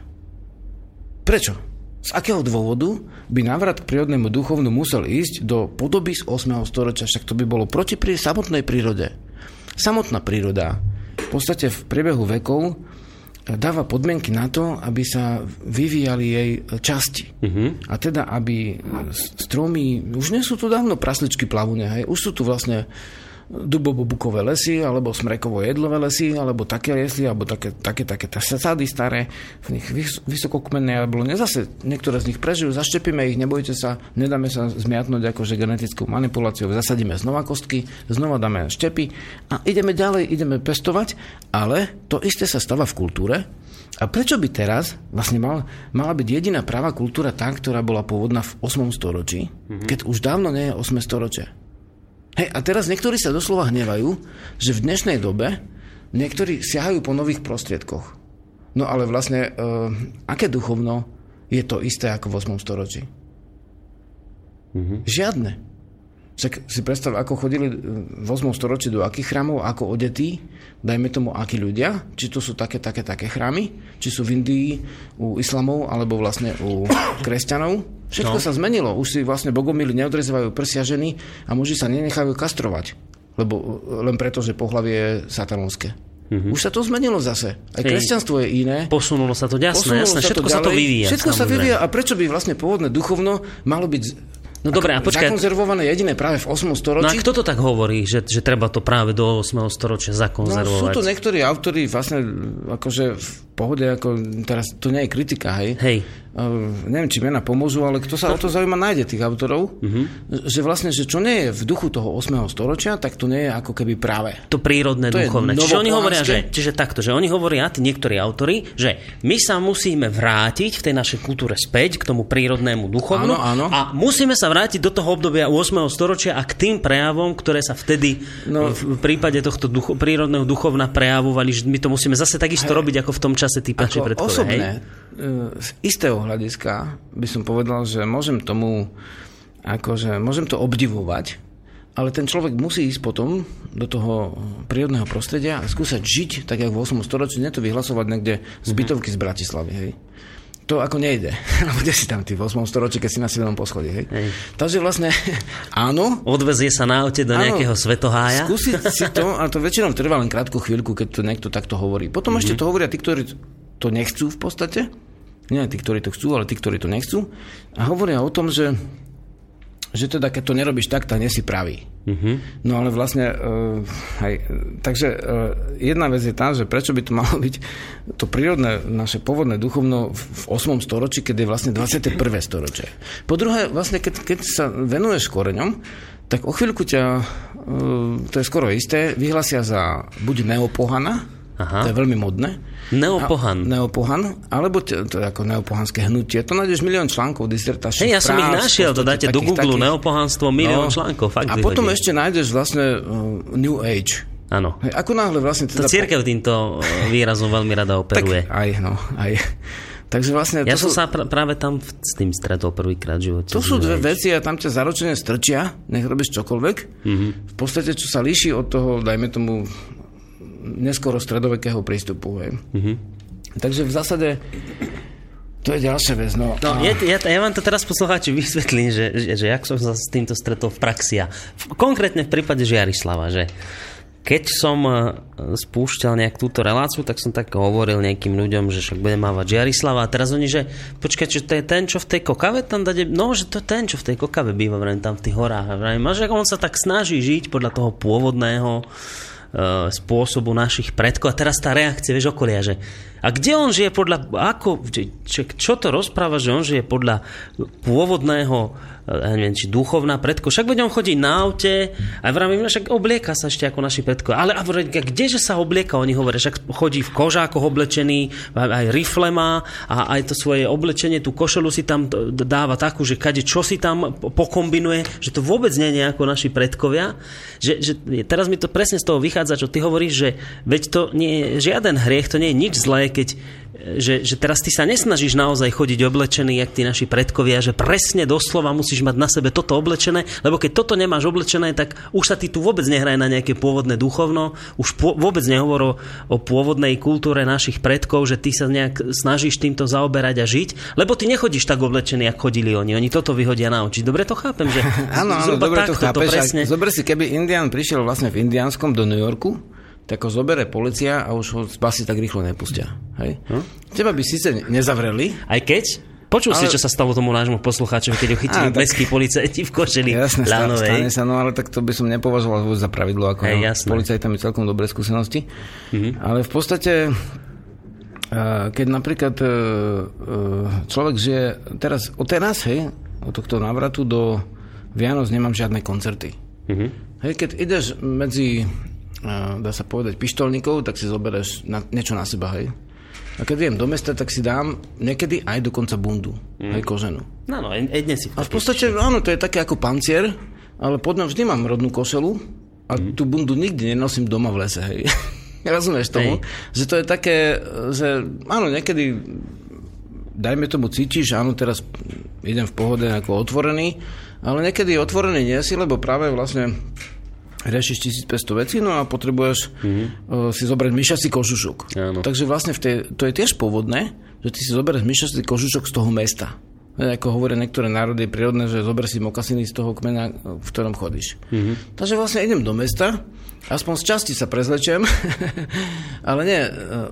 Prečo? Z akého dôvodu by návrat k prírodnému duchovnu musel ísť do podoby z 8. storočia? Však to by bolo proti samotnej prírode. Samotná príroda v podstate v priebehu vekov dáva podmienky na to, aby sa vyvíjali jej časti. A teda, aby stromy, už nie sú tu dávno prasličky plavúne, hej? Už sú tu vlastne dubobobukové lesy, alebo smrekovo-jedlové lesy, alebo také lesy, alebo také sády staré, v nich vysokokmenné, alebo zase niektoré z nich prežijú, zaštepíme ich, nebojte sa, nedáme sa zmiatnúť akože genetickou manipuláciou, zasadíme znova kostky, znova dáme štepy a ideme ďalej, ideme pestovať, ale to isté sa stáva v kultúre. A prečo by teraz vlastne mala byť jediná práva kultúra tá, ktorá bola pôvodná v 8. storočí, keď už dávno nie je 8. storočie? Hej, a teraz niektorí sa doslova hnevajú, že v dnešnej dobe niektorí siahajú po nových prostriedkoch. No ale vlastne, aké duchovno je to isté ako v 8. storočí? Žiadne. Však si predstav, ako chodili v 8. storočí do akých chrámov, ako odetí, dajme tomu, akí ľudia, či to sú také chrámy, či sú v Indii u islamov, alebo vlastne u kresťanov. Všetko sa zmenilo. Už si vlastne bogomili neodrezávajú prsia ženy a muži sa nenechajú kastrovať, lebo len preto, že pohlavie je satanonské. Už sa to zmenilo zase. Aj kresťanstvo je iné. Posunulo sa to, jasné. Všetko sa vyvíja. A prečo by vlastne pôvodné duchovno malo byť zakonzervované jediné práve v 8. storočí? No a kto to tak hovorí, že treba to práve do 8. storočia zakonzervovať? No sú to niektorí autori vlastne akože v pohode, ako teraz to nie je kritika, hej? Neviem, či mena pomôžu, ale kto sa o to zaujíma, nájde tých autorov, že vlastne, že čo nie je v duchu toho 8. storočia, tak to nie je ako keby práve. To prírodné to duchovné. Čiže oni hovoria, tí niektorí autori, že my sa musíme vrátiť v tej našej kultúre späť k tomu prírodnému duchovnu a musíme sa vrátiť do toho obdobia 8. storočia a k tým prejavom, ktoré sa vtedy v prípade tohto prírodného duchovna prejavovali, že my to musíme zase takisto robiť, ako v tom čase tí páči predkovia. Osobne, z istého hľadiska by som povedal, že môžem to obdivovať, ale ten človek musí ísť potom do toho prírodného prostredia a skúsať žiť, tak jak v 8. storočí, nie to vyhlasovať niekde z bytovky z Bratislavy, hej. To ako nejde. Kde si tam ty v 8. storočí, keď si na 7. poschodí, hej? Takže vlastne, áno. Odvezie sa na aute do nejakého svetohája. Skúsiť si to, a to väčšinou trvá len krátku chvíľku, keď to niekto takto hovorí. Potom ešte to hovoria tí, ktorí to nechcú v podstate. Nie tí, ktorí to chcú, ale tí, ktorí to nechcú. A hovoria o tom, že teda keď to nerobíš tak nesi pravý. No ale vlastne jedna vec je tá, že prečo by to malo byť to prírodné, naše pôvodné duchovno v 8. storočí, keď je vlastne 21. storočie. Po druhé, vlastne keď sa venuješ koreňom, tak o chvíľku ťa, to je skoro isté, vyhlasia za buď neopohana. To je veľmi modné. Neopohan. Alebo to je ako neopohanské hnutie. To nájdeš milión článkov, disertácií. Ja som ich našiel, to dáte do Google, neopohanstvo, milión článkov. Fakt a potom ešte nájdeš vlastne New Age. Áno. Ako náhle vlastne... Teda to cirkev týmto výrazom veľmi rada operuje. Tak. Takže vlastne... Ja som sa práve tam s tým stretol prvýkrát v živote. To sú dve veci a tam ťa zaročene strčia, nech robíš čokoľvek. V podstate, čo sa líši od toho, dajme tomu neskoro stredovekého prístupu. Takže v zásade to je ďalšia vec. Ja vám to teraz poslucháči vysvetlím, že jak som sa s týmto stretol v praxi. Konkrétne v prípade Žiarislava, že keď som spúšťal nejak túto reláciu, tak som tak hovoril nejakým ľuďom, že však budem mávať Žiarislava a teraz oni, že počkaj, že to je ten, čo v tej Kokave tam dať, že to je ten, čo v tej Kokave býva, tam v tých horách. A že on sa tak snaží žiť podľa toho pôvodného spôsobu našich predkov. A teraz tá reakcia, vieš, okolia, že a kde on žije podľa, ako, čo to rozpráva, že on žije podľa pôvodného, neviem, či duchovná predko, však veď on chodí na aute a vravím, však oblieka sa ešte ako naši predko, ale a kdeže sa oblieka, oni hovoria, však chodí v kožákoch oblečený, aj rifle má a aj to svoje oblečenie, tú košelu si tam dáva takú, že kade čo si tam pokombinuje, že to vôbec nie je ako naši predkovia, že teraz mi to presne z toho vychádza, čo ty hovoríš, že veď to nie je žiaden hriech, to nie je nič zlé, keď že teraz ty sa nesnažíš naozaj chodiť oblečený, jak tí naši predkovia, že presne doslova musíš mať na sebe toto oblečené, lebo keď toto nemáš oblečené, tak už sa ty tu vôbec nehraje na nejaké pôvodné duchovno, už vôbec nehovor o pôvodnej kultúre našich predkov, že ty sa nejak snažíš týmto zaoberať a žiť, lebo ty nechodíš tak oblečený, ako chodili oni. Oni toto vyhodia na oči. Dobre to chápem, že? Áno, dobre to chápeš. Zober si, keby Indián prišiel vlastne v indiánskom do New Yorku, tak ho zoberie policia a už ho z basy tak rýchlo nepustia. Hej? Teba by síce nezavreli. Aj keď? Počul si, čo sa stalo tomu nášmu poslucháčovi, keď ho chytili bleskí policajti v košeli. Jasné, stane sa, no ale tak to by som nepovažoval za pravidlo, ako policajtami celkom dobré skúsenosti. Ale v podstate, keď napríklad človek žije teraz, hej, od tohto návratu do Vianoc nemám žiadne koncerty. Hej, keď ideš medzi, dá sa povedať, pištolníkov, tak si zoberieš niečo na seba, hej. A keď idem do mesta, tak si dám niekedy aj dokonca bundu, aj koženú. No, jedne si. A v podstate, áno, to je také ako pancier, ale pod mňa vždy mám rodnú košelu a tú bundu nikdy nenosím doma v lese, hej. Rozumieš tomu? Hej. Že to je také, že áno, niekedy dajme tomu cítiš, áno, teraz idem v pohode ako otvorený, ale niekedy otvorený nie si, lebo práve vlastne riešiš 1500 vecí, no a potrebuješ si zobrať myšací kožušok. Áno. Takže vlastne to je tiež pôvodné, že ty si zoberieš myšací kožušok z toho mesta. Ako hovoria niektoré národy prírodné, že zober si mokasiny z toho kmeňa, v ktorom chodíš. Takže vlastne idem do mesta, aspoň z časti sa prezlečiem, ale nie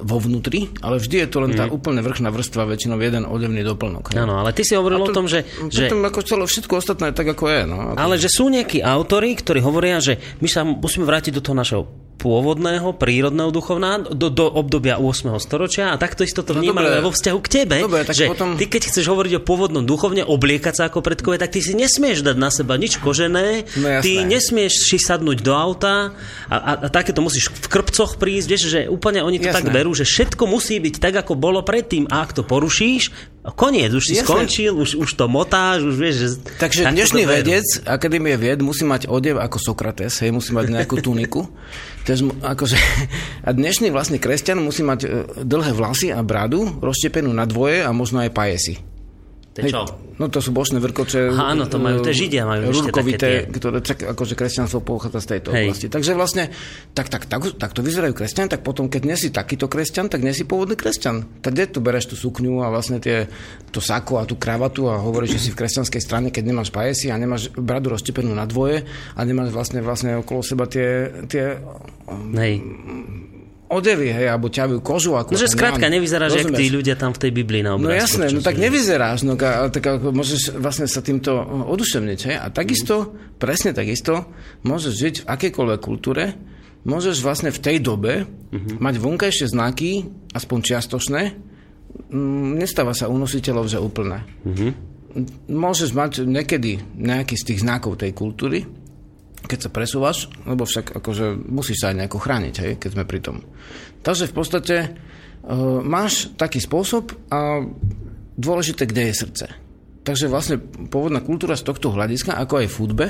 vo vnútri, ale vždy je to len tá úplne vrchná vrstva, väčšinou jeden odevný doplnok. Áno, ale ty si hovoril o tom, že potom ako celé všetko ostatné tak, ako je. No, ako... Ale že sú nejakí autori, ktorí hovoria, že my sa musíme vrátiť do toho našeho pôvodného, prírodného duchovná do obdobia 8. storočia a takto isto to vnímali vo vzťahu k tebe, že potom... ty keď chceš hovoriť o pôvodnom duchovne, obliekať sa ako predkovia, tak ty si nesmieš dať na seba nič kožené, ty nesmieš si sadnúť do auta a takéto musíš v krpcoch prísť, vieš, že úplne oni to tak berú, že všetko musí byť tak, ako bolo predtým a ak to porušíš, koniec, už si skončil, už to motáš, už vieš, že... Takže dnešný vedec, akadémie vied, musí mať odev ako Sokrates, hej, musí mať nejakú tuniku. A dnešný vlastne kresťan musí mať dlhé vlasy a bradu, rozštepenú na dvoje a možno aj pajesi. Hej, no to sú bočné vrkoče. Áno, to majú, to Židia majú ešte také tie. Ktoré akože kresťanstvo pochádza z tejto oblasti. Takže vlastne, tak to vyzerajú kresťan, tak potom, keď nesi takýto kresťan, tak nesi pôvodný kresťan. Tak kde tu bereš tú sukňu a vlastne to sako a tú kravatu a hovoríš, že si v kresťanskej strane, keď nemáš pajesy a nemáš bradu rozštepenú na dvoje a nemáš vlastne okolo seba tie odevy, hej, alebo ťavujú kožu. No, že skrátka nevyzeráš, jak tí ľudia tam v tej Biblii na obrázku. No jasné, no tak nevyzeráš, no tak môžeš vlastne sa týmto oduševniť, hej, a takisto, presne takisto, môžeš žiť v akejkoľvek kultúre, môžeš vlastne v tej dobe mať vonkajšie znaky, aspoň čiastočné, nestáva sa u nositeľov, že úplné. Môžeš mať niekedy nejaký z tých znakov tej kultúry, keď sa presúvaš, lebo však akože musíš sa aj nejako chrániť, hej, keď sme pri tom. Takže v podstate máš taký spôsob a dôležité, kde je srdce. Takže vlastne pôvodná kultúra z tohto hľadiska, ako aj v hudbe,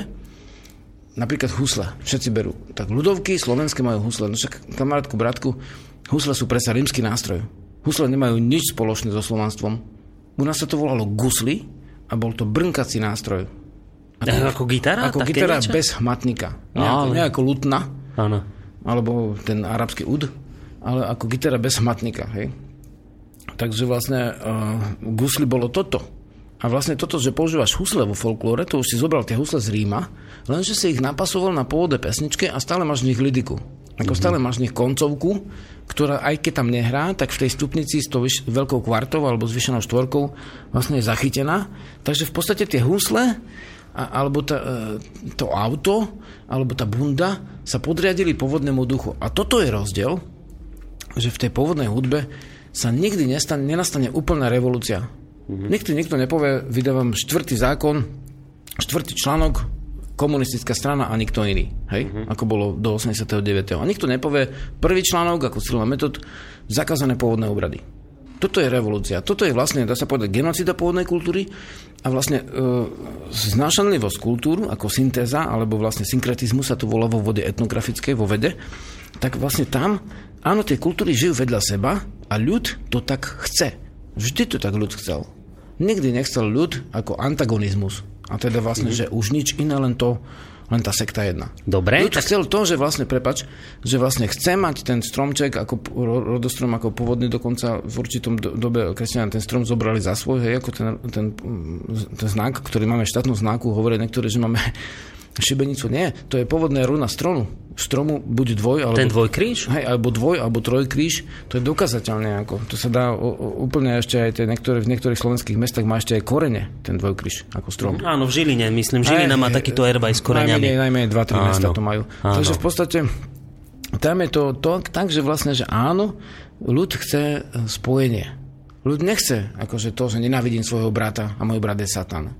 napríklad husle, všetci berú. Tak ľudovky slovenské majú husle, no však kamarátku, bratku, husle sú predsa rímsky nástroj. Husle nemajú nič spoločné so slovanstvom. U nás sa to volalo gusli a bol to brnkací nástroj. Ako gitara? Ako gitara bez hmatnika. Nie ako lutna, alebo ten arabský ud, ale ako gitara bez hmatnika. Hej? Takže vlastne gusli bolo toto. A vlastne toto, že používaš husle vo folklóre, to už si zobral tie husle z Ríma, lenže si ich napasoval na pôvode pesničke a stále máš v nich lidiku. Ako stále máš v nich koncovku, ktorá aj keď tam nehrá, tak v tej stupnici s tou veľkou kvartou alebo zvýšenou štvorkou vlastne je zachytená. Takže v podstate tie husle alebo to auto, alebo tá bunda sa podriadili pôvodnému duchu. A toto je rozdiel, že v tej pôvodnej hudbe sa nikdy nenastane úplná revolúcia. Mm-hmm. Nikto nepovie, vydávam štvrtý zákon, štvrtý článok, komunistická strana a nikto iný. Hej? Mm-hmm. Ako bolo do 89. A nikto nepovie, prvý článok, ako Cyril a Metod, zakázané pôvodné obrady. Toto je revolúcia. Toto je vlastne, dá sa povedať, genocida pôvodnej kultúry a vlastne znášanlivosť kultúr ako syntéza, alebo vlastne synkretizmus sa to volá vo vode etnografickej, vo vede, tak vlastne tam, áno, tie kultúry žijú vedľa seba a ľud to tak chce. Vždy to tak ľud chcel. Nikdy nechcel ľud ako antagonizmus. A teda vlastne, že už nič iné, len to, len tá sekta jedna. Dobre. Ľud chcel to, že vlastne, prepáč, že vlastne chce mať ten stromček, ako rodostrom, ako pôvodný dokonca v určitom dobe kresťania ten strom zobrali za svoj, hej, ako ten znak, ktorý máme štátnu znaku, hovorí niektoré, že máme šibenicu. Nie, to je pôvodná runa stromu, buď dvoj, alebo ten dvojkríž? Hej, alebo dvoj, alebo trojkríž, to je dokazateľné, ako to sa dá úplne ešte aj v niektorých slovenských mestách má ešte aj korene, ten dvojkríž ako strom. Áno, v Žiline, myslím, Žilina má takýto erbaj s koreňami. Najmenej 2-3 mesta to majú. Áno. Takže v podstate tam je to tak, že vlastne, že áno, ľud chce spojenie. Ľud nechce, akože to, že nenávidím svojho brata a môj brat je satán.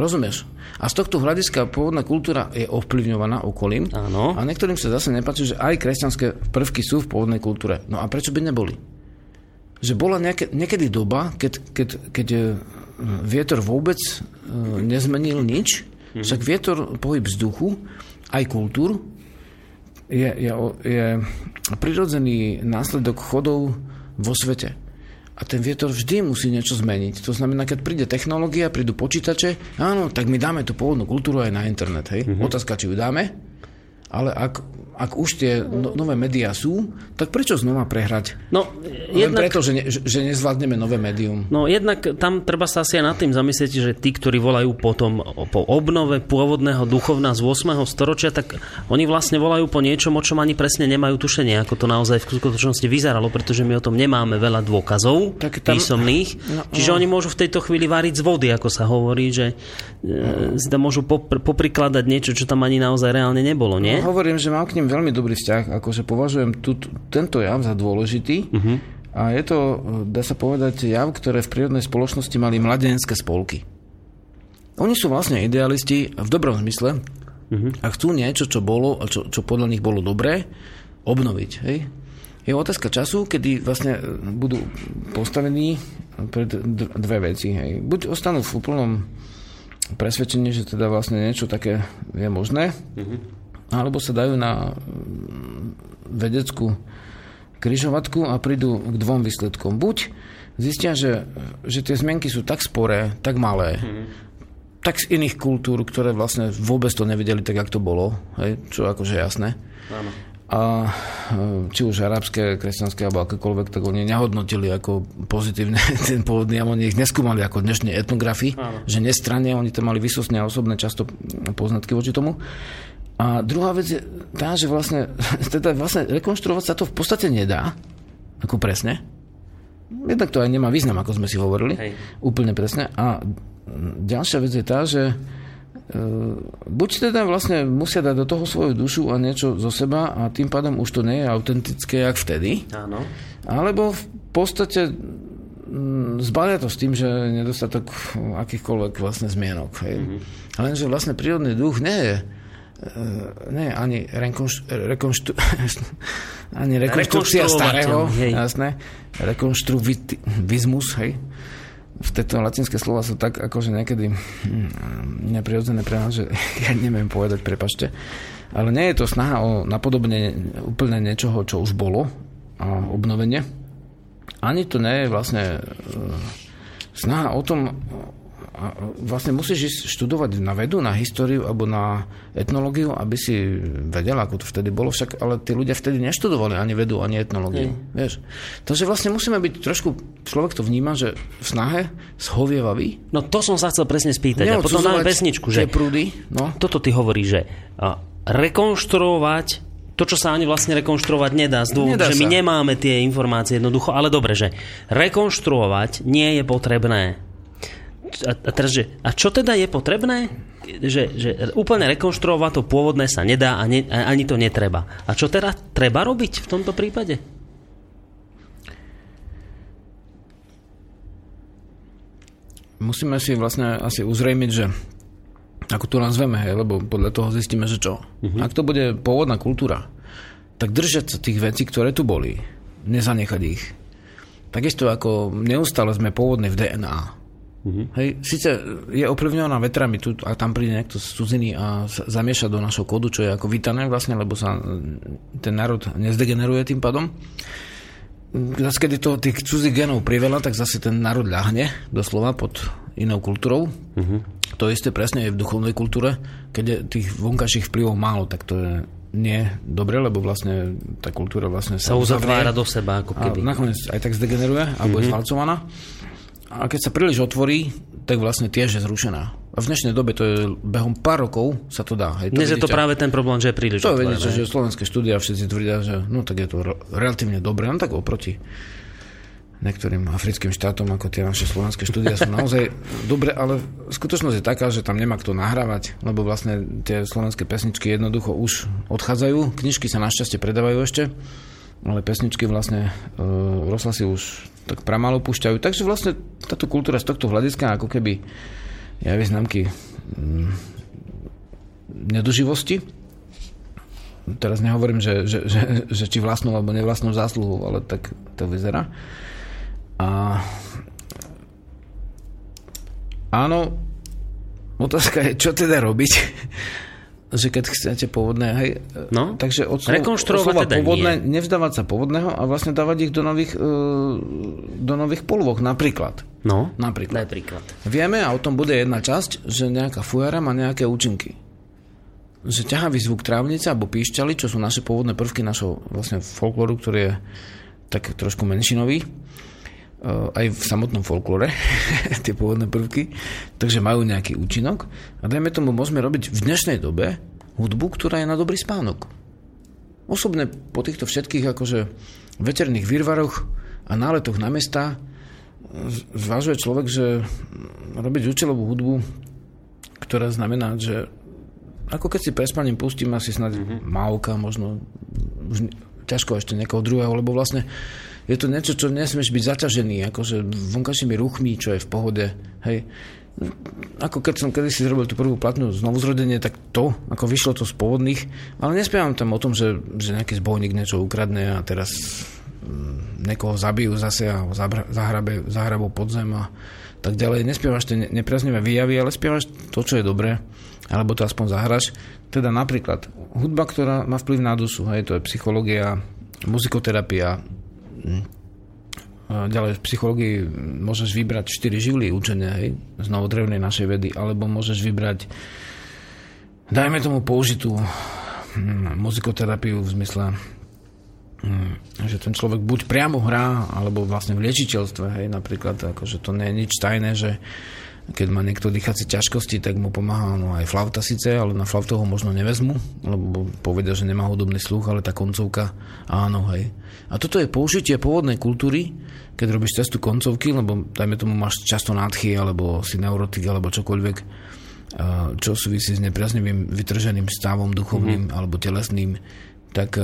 Rozumieš? A z tohto hľadiska pôvodná kultúra je ovplyvňovaná okolím. Áno. A niektorým sa zase nepáči, že aj kresťanské prvky sú v pôvodnej kultúre. No a prečo by neboli? Že bola niekedy doba, keď vietor vôbec nezmenil nič, však vietor, pohyb vzduchu, aj kultúr je prirodzený následok chodov vo svete. A ten vietor vždy musí niečo zmeniť. To znamená, keď príde technológia, prídu počítače, áno, tak my dáme tú pôvodnú kultúru aj na internet. Hej? Mm-hmm. Otázka, či ju dáme, ale ak už tie nové médiá sú, tak prečo znova prehrať? No, len preto, že nezvládneme nové médium. No jednak tam treba sa asi aj nad tým zamyslieť, že tí, ktorí volajú potom po obnove pôvodného duchovna z 8. storočia, tak oni vlastne volajú po niečom, o čom ani presne nemajú tušenie, ako to naozaj v skutočnosti vyzeralo, pretože my o tom nemáme veľa dôkazov písomných. Čiže oni môžu v tejto chvíli variť z vody, ako sa hovorí, že zda môžu poprikladať niečo, čo tam ani naozaj reálne nebolo, nie? No, hovorím, že mám k nim veľmi dobrý vzťah, akože považujem tento jav za dôležitý. Uh-huh. A je to, dá sa povedať, jav, ktoré v prírodnej spoločnosti mali mladenské spolky. Oni sú vlastne idealisti v dobrom zmysle a chcú niečo, čo bolo a čo podľa nich bolo dobré, obnoviť. Hej? Je otázka času, kedy vlastne budú postavení pred dve veci. Hej? Buď ostanú v úplnom presvedčení, že teda vlastne niečo také je možné, alebo sa dajú na vedeckú križovatku a prídu k dvom výsledkom. Buď zistia, že tie zmienky sú tak sporé, tak malé, tak z iných kultúr, ktoré vlastne vôbec to nevideli tak, jak to bolo, hej? Čo akože jasné. Áno. A či už arabské, kresťanské alebo akékoľvek, tak oni nehodnotili ako pozitívne ten pôvodný, oni ich neskúmali ako dnešní etnografii, že nestranne, oni tam mali vysosné a osobné často poznatky voči tomu. A druhá vec je tá, že vlastne rekonštruovať sa to v podstate nedá, ako presne. Jednak to aj nemá význam, ako sme si hovorili. Hej. Úplne presne. A ďalšia vec je tá, že buď teda vlastne musia dať do toho svoju dušu a niečo zo seba a tým pádom už to nie je autentické, jak vtedy. Áno. Alebo v podstate zbalia to s tým, že nedostatok akýchkoľvek vlastne zmienok. Hej. Mm-hmm. Lenže vlastne prírodný duch nie je ani rekonštrukcia starého, jasné, rekonštruvizmus, hej. V tieto latinské slova sú tak, akože niekedy neprirodzené pre nás, že ja neviem povedať, prepáčte. Ale nie je to snaha o napodobne úplne niečoho, čo už bolo a obnovenie. Ani to nie je vlastne snaha o tom. A vlastne musíš ísť študovať na vedu, na históriu alebo na etnológiu, aby si vedel, ako to vtedy bolo. Však, ale tí ľudia vtedy neštudovali ani vedu, ani etnológiu. Vieš? Takže vlastne musíme byť trošku, človek to vníma, že v snahe schovievavý. No to som sa chcel presne spýtať. A potom mám pesničku, že prúdy, no. Toto ty hovorí, že rekonštruovať to, čo sa ani vlastne rekonštruovať nedá, z dôvodu, že my nemáme tie informácie jednoducho, ale dobre, že rekonštruovať nie je potrebné. a teraz, že, a čo teda je potrebné? Že úplne rekonštruovať to pôvodné sa nedá a ani to netreba. A čo teraz treba robiť v tomto prípade? Musíme si vlastne asi uzrejmiť, že ako to nazveme, hej, lebo podľa toho zistíme, že čo. Ak to bude pôvodná kultúra, tak držať sa tých vecí, ktoré tu boli. Nezanechať ich. Takisto ako neustále sme pôvodní v DNA. Hej, síce je ovplyvňovaná vetrami tu, a tam príde niekto z cudziny a zamieša do našho kódu, čo je ako vítané vlastne, lebo sa ten národ nezdegeneruje tým pádom. Zase, keď to tých cudzích genov priveľa, tak zase ten národ ľahne doslova pod inou kultúrou. To isté presne je v duchovnej kultúre, keď tých vonkajších vplyvov málo, tak to je nie dobre, lebo vlastne tá kultúra vlastne sa uzatvára do seba, ako keby. A nakoniec aj tak zdegeneruje, alebo je sfalcovaná. A keď sa príliš otvorí, tak vlastne tiež je zrušená. A v dnešnej dobe to je behom pár rokov sa to dá. Dnes je to práve ten problém, že je príliš otvorené. To je vidíte, že slovenské štúdia všetci tvrdia, že no tak je to relatívne dobré, no tak oproti niektorým africkým štátom, ako tie naše slovenské štúdia sú naozaj dobre, ale skutočnosť je taká, že tam nemá kto nahrávať, lebo vlastne tie slovenské pesničky jednoducho už odchádzajú, knižky sa našťastie predávajú ešte, ale pesničky vlastne rozhlasy už tak pramálo púšťajú, takže vlastne táto kultúra z tohto hľadiska ako keby javí známky nedoživosti. Teraz nehovorím, že či vlastnú alebo nevlastnú zásluhu, ale tak to vyzerá. A áno, otázka je, čo teda robiť? Že keď chcete pôvodné, hej, no, takže rekonštruovať teda pôvodné, nie. Nevzdávať sa pôvodného a vlastne dávať ich do nových polôch, napríklad. No, napríklad. Vieme, a o tom bude jedna časť, že nejaká fujara má nejaké účinky. Že ťahavý zvuk trávnice alebo píšťaly, čo sú naše pôvodné prvky našho vlastne folklóru, ktorý je tak trošku menšinový. Aj v samotnom folklore tie pôvodné prvky, takže majú nejaký účinok a dajme tomu, môžeme robiť v dnešnej dobe hudbu, ktorá je na dobrý spánok. Osobne po týchto všetkých akože veterných výrvaroch a náletoch na mesta zvážuje človek, že robiť účelovú hudbu, ktorá znamená, že ako keď si prespaním pustím asi snáď mávka, možno už ťažko ešte niekoho druhého, lebo vlastne je to niečo, čo nesmieš byť zaťažený, akože vonkajšími ruchmi, čo je v pohode. Hej. Ako keď som kedysi zrobil tú prvú platnú znovuzrodenie, tak to, ako vyšlo to z pôvodných, ale nespievam tam o tom, že nejaký zbojník niečo ukradne a teraz niekoho zabijú zase a zahrabú podzem a tak ďalej. Nespievaš tie nepriaznivé výjavy, ale spievaš to, čo je dobré, alebo to aspoň zahraš. Teda napríklad hudba, ktorá má vplyv na dušu, hej, to je psychológia, muzikoterapia. Ďalej v psychológii môžeš vybrať 4 živly učenia, hej, z novodrevnej našej vedy, alebo môžeš vybrať dajme tomu použitú muzikoterapiu v zmysle, že ten človek buď priamo hrá, alebo vlastne v liečiteľstve, hej, napríklad, akože to nie je nič tajné, že keď má niekto dýchacie ťažkosti, tak mu pomáha no aj flauta síce, ale na flautu ho možno nevezmu, lebo povedia, že nemá hudobný sluch, ale tá koncovka áno, hej. A toto je použitie pôvodnej kultúry, keď robíš cestu koncovky, lebo dajme tomu máš často nádchy, alebo si neurotik, alebo čokoľvek, čo súvisí s nepriaznivým vytrženým stavom duchovným alebo telesným, tak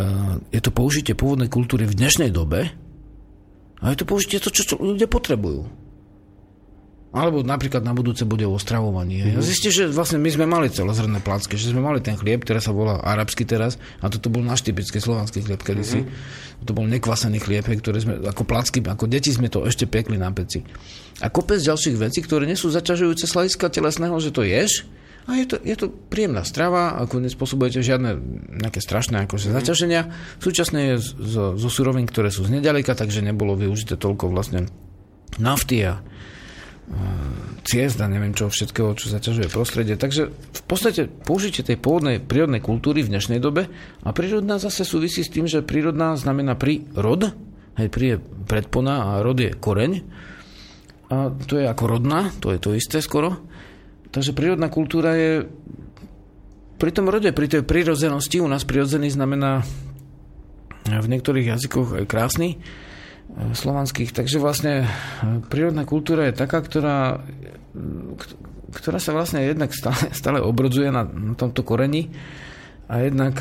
je to použitie pôvodnej kultúry v dnešnej dobe a je to použitie to, čo ľudia potrebujú. Alebo napríklad na budúce bude o stravovaní. Zistíš, že vlastne my sme mali celozrné placky, že sme mali ten chlieb, ktorý sa volá arabský teraz, a toto bol náš typický slovanský chlieb kedysi. To bol nekvasený chlieb, ktorý sme ako placky, ako deti sme to ešte piekli na peci. A kopec ďalších vecí, ktoré nie sú zaťažujúce z hľadiska telesného, že to ješ, a je to príjemná strava, ako nespôsobujete žiadne nejaké strašné akože zaťaženia. Súčasne je zo surovín, ktoré sú z neďaleka, takže nebolo využité toľko vlastne nafty a ciest a neviem čo všetkého, čo zaťažuje prostredie. Takže v podstate použitie tej pôvodnej prírodnej kultúry v dnešnej dobe a prírodná zase súvisí s tým, že prírodná znamená prírod, hej, prí je predpona a rod je koreň a to je ako rodná, to je to isté skoro. Takže prírodná kultúra je pri tom rode, pri tej prírodzenosti, u nás prírodzený znamená v niektorých jazykoch krásny, slovanských. Takže vlastne prírodná kultúra je taká, ktorá sa vlastne jednak stále obrodzuje na tomto koreni a jednak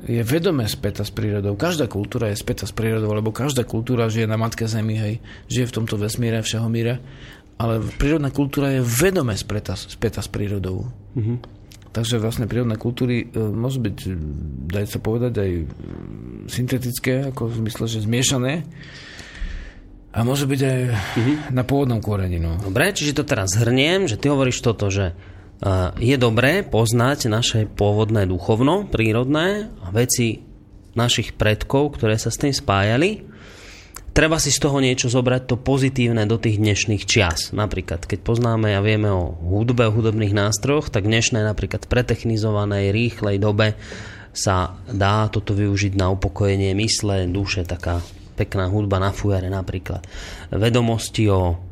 je vedomé späta s prírodou. Každá kultúra je späta s prírodou, lebo každá kultúra žije na matke zemi, hej, žije v tomto vesmíre, všehomíre, ale prírodná kultúra je vedomé späta s prírodou. Mhm. Takže vlastne prírodné kultúry môžu byť, daj sa povedať, aj syntetické, ako v zmysle, že zmiešané. A môže byť aj na pôvodnom koreni. No. Dobre, čiže to teraz zhrniem, že ty hovoríš toto, že je dobré poznať naše pôvodné duchovno, prírodné a veci našich predkov, ktoré sa s tým spájali. Treba si z toho niečo zobrať, to pozitívne do tých dnešných čias. Napríklad, keď poznáme a vieme o hudbe, o hudobných nástrojoch, tak dnešnej napríklad pretechnizovanej, rýchlej dobe sa dá toto využiť na upokojenie mysle, duše, taká pekná hudba na fujare napríklad. Vedomosti o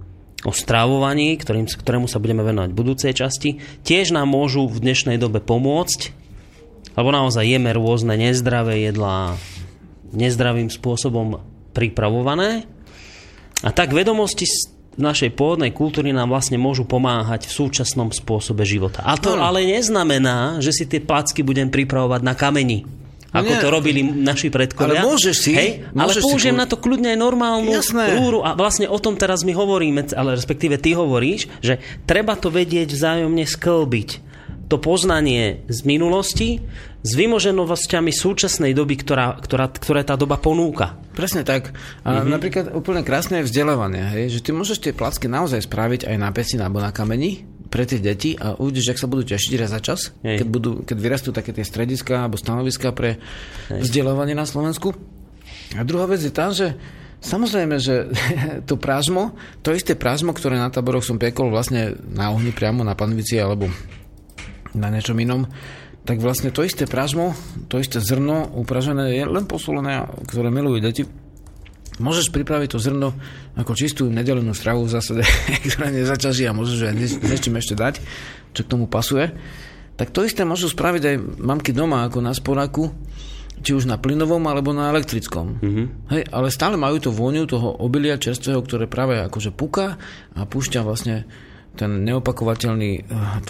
strávovaní, ktorému sa budeme venovať v budúcej časti, tiež nám môžu v dnešnej dobe pomôcť, lebo naozaj jeme rôzne nezdravé jedlá, nezdravým spôsobom pripravované. A tak vedomosti z našej pôvodnej kultúry nám vlastne môžu pomáhať v súčasnom spôsobe života. A to ale neznamená, že si tie placky budem pripravovať na kameni, ako to robili naši predkovia. Ale môžeš si. Hej, môžeš, ale použijem na to kľudne aj normálnu rúru. A vlastne o tom teraz my hovoríme, ale respektíve ty hovoríš, že treba to vedieť vzájomne sklbiť. To poznanie z minulosti s vymoženosťami súčasnej doby, ktoré tá doba ponúka. Presne tak. A napríklad úplne krásne je vzdelávanie, hej? Že ty môžeš tie placky naozaj spraviť aj na peci alebo na kameni pre tie deti a uvidíš, ak sa budú tešiť raz za čas, keď vyrastú také tie strediska alebo stanoviska pre vzdelávanie na Slovensku. A druhá vec je tá, že samozrejme, že to isté prážmo, ktoré na táboroch som piekol vlastne na ohni priamo na panvici alebo na niečom inom, tak vlastne to isté pražmo, to isté zrno upražené, je len posolené, ktoré milujú deti. Môžeš pripraviť to zrno ako čistú nedelenú stravu v zásade, ktorá nezaťaží a môžeš aj niečím ešte dať, čo k tomu pasuje. Tak to isté môžu spraviť aj mamky doma, ako na sporáku, či už na plynovom, alebo na elektrickom. Mm-hmm. Hej, ale stále majú to vôňu toho obilia čerstvého, ktoré práve akože puká a púšťa vlastne tú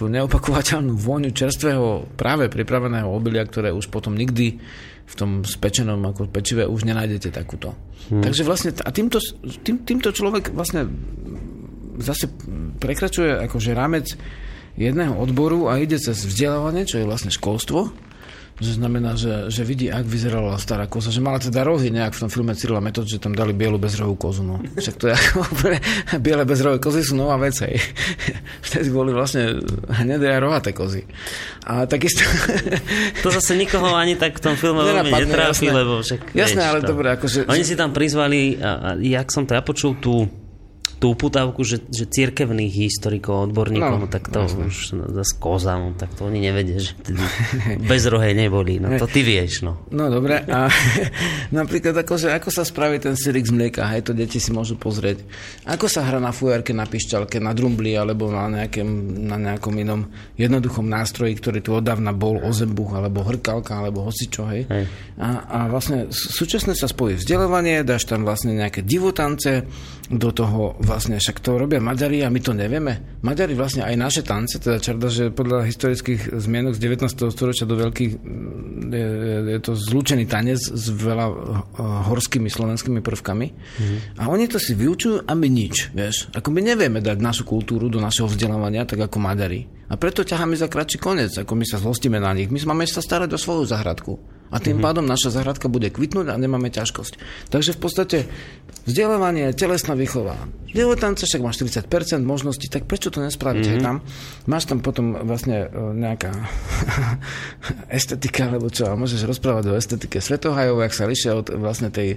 neopakovateľnú vôňu čerstvého, práve pripraveného obilia, ktoré už potom nikdy v tom spečenom ako pečive už nenájdete takúto. Takže vlastne a týmto človek vlastne zase prekračuje akože rámec jedného odboru a ide cez vzdelávanie, čo je vlastne školstvo, že znamená, že vidí, ak vyzerala stará koza, že mala teda rohy, nejak v tom filme Cyrila Metod, že tam dali bielu bezrohú kozu. No. Však to je ako biele bezrohé kozy sú nová vec. Hej. Vtedy boli vlastne hnedé a rohaté kozy. A takisto... To zase nikoho ani tak v tom filme netrápi, lebo však... Jasné, ale to bude akože... Oni si tam prizvali, jak som to ja počul, tú uputávku, že cirkevných historikov, odborníkov, tak to jasne. Už zase koza, tak to oni nevedia, že bezrohé neboli. No to ty vieš, no. No dobre, a napríklad ako sa spraví ten sirik z mlieka, hej, to deti si môžu pozrieť. Ako sa hra na fujarke, na pišťalke, na drumbli, alebo na nejakom inom jednoduchom nástroji, ktorý tu odávna bol, ozembuch, alebo hrkalka, alebo hocičo, hej. A vlastne súčasne sa spojí vzdelávanie, dáš tam vlastne nejaké divotance, do toho vlastne, však to robia Maďari a my to nevieme. Maďari vlastne aj naše tance, teda čarda, že podľa historických zmienok z 19. storočia do veľkých je to zlúčený tanec s veľa horskými slovenskými prvkami. A oni to si vyučujú a my nič, vieš. Ako my nevieme dať našu kultúru do našeho vzdelávania, tak ako Maďari. A preto ťaháme za kratší koniec, ako my sa zlostíme na nich. My máme sa starať o svoju záhradku. A tým pádom naša záhradka bude kvitnúť a nemáme ťažkosť. Takže v podstate vzdelávanie, telesná výchova. Diletantce však máš 40% možností, tak prečo to nespraviť aj tam? Máš tam potom vlastne nejaká estetika, alebo čo? A môžeš rozprávať o estetike Svetohajov, jak sa lišia od vlastne tej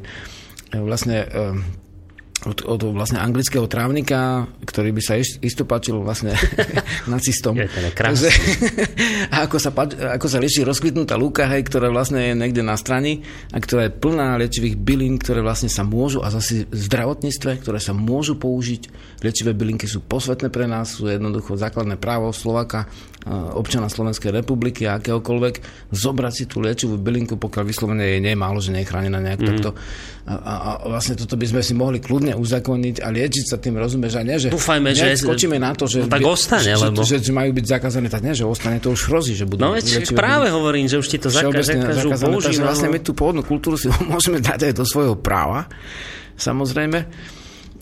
od vlastne anglického trávnika, ktorý by sa isto páčil vlastne nacistom. Je to krásne. A ako sa lieči rozkvitnutá lúka, hej, ktorá vlastne je niekde na strani a ktorá je plná liečivých bylín, ktoré vlastne sa môžu, a zase v zdravotníctve, ktoré sa môžu použiť. Liečivé bylinky sú posvetné pre nás, sú jednoducho základné právo Slováka, občana Slovenskej republiky a akéhokoľvek, zobrať si tú liečivú bylinku, pokiaľ vyslovene jej nie je málo, že nie je chránená nejak takto. A vlastne toto by sme si mohli kľudne uzákoniť a liečiť sa tým, rozumieš, a nie, že dúfajme, že skočíme na to, že, no, tak ostane, lebo... že majú byť zakázané, tak nie, že ostane, to už hrozí, že budú. No veď práve hovorím, že už ti to zakážu použiť. Takže vlastne my tú pôvodnú kultúru si môžeme dať aj do svojho práva, samozrejme.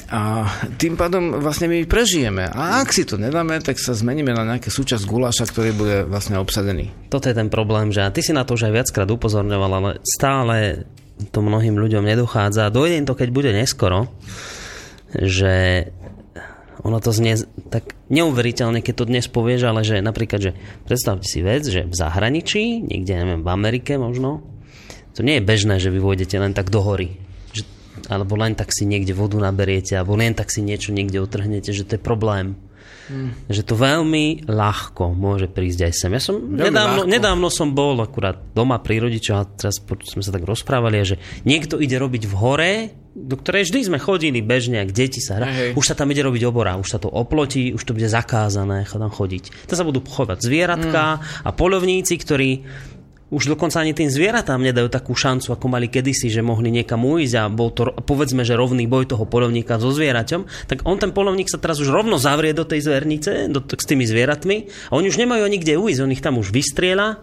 A tým pádom vlastne my prežijeme. A ak si to nedáme, tak sa zmeníme na nejaké súčasť guláša, ktorý bude vlastne obsadený. Toto je ten problém, že ty si na to už aj viackrát upozorňoval, ale stále to mnohým ľuďom nedochádza. Dojde im to, keď bude neskoro, že ono to znie tak neuveriteľne, keď to dnes povieš, ale že napríklad, že predstavte si vec, že v zahraničí, niekde, neviem, v Amerike možno, to nie je bežné, že vy vôjdete len tak do hory, alebo len tak si niekde vodu naberiete, alebo len tak si niečo niekde utrhnete, že to je problém. Že to veľmi ľahko môže prísť aj sem. Ja som nedávno som bol akurát doma pri rodičoch a teraz sme sa tak rozprávali, že niekto ide robiť v hore, do ktorej vždy sme chodili bežne, ak deti sa hrajú. Už sa tam ide robiť obora, už sa to oplotí, už to bude zakázané tam chodiť. Tam sa budú chovať zvieratka a poľovníci, ktorí už dokonca ani tým zvieratám nedajú takú šancu, ako mali kedysi, že mohli niekam ujsť a bol to, povedzme, že rovný boj toho poľovníka so zvieraťom, tak on, ten poľovník, sa teraz už rovno zavrie do tej zvernice s tými zvieratmi a oni už nemajú nikde ujsť, on ich tam už vystrieľa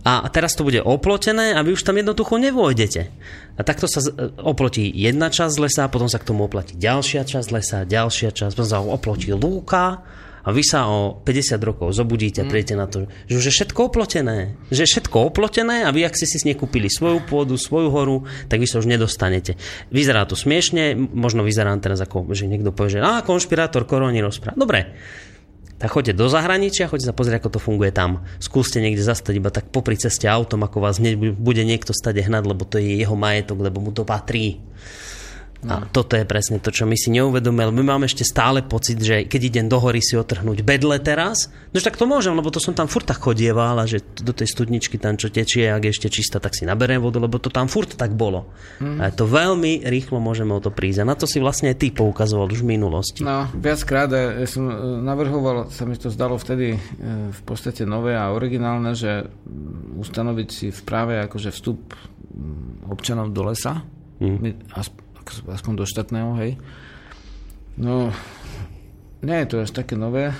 a teraz to bude oplotené a vy už tam jednoducho nevôjdete. A takto sa oplotí jedna časť lesa, potom sa k tomu oplotí ďalšia časť lesa, potom sa oplotí lúka. A vy sa o 50 rokov zobudíte a príjete na to, že už je všetko oplotené. Že je všetko oplotené a vy, ak ste si nekúpili svoju pôdu, svoju horu, tak vy sa už nedostanete. Vyzerá to smiešne, možno vyzerá teraz ako, že niekto povie, že konšpirátor korony rozpráva. Dobre, tak choďte do zahraničia, choďte sa pozrieť, ako to funguje tam. Skúste niekde zastať iba tak popri ceste autom, ako vás bude niekto stade hnať, lebo to je jeho majetok, lebo mu to patrí. A toto je presne to, čo my si neuvedomujeme. My máme ešte stále pocit, že keď idem do hory si otrhnúť bedle teraz, nož tak to môžem, lebo to som tam furt tak chodieval a že do tej studničky tam, čo tečie, ak je ešte čistá, tak si naberiem vodu, lebo to tam furt tak bolo. A to veľmi rýchlo môžeme o to prísť. A na to si vlastne aj ty poukazoval už v minulosti. No, viackrát ja som navrhoval, sa mi to zdalo vtedy v podstate nové a originálne, že ustanoviť si v práve akože vstup občanov do lesa, aspoň do štátneho, hej. No, nie je to až také nové.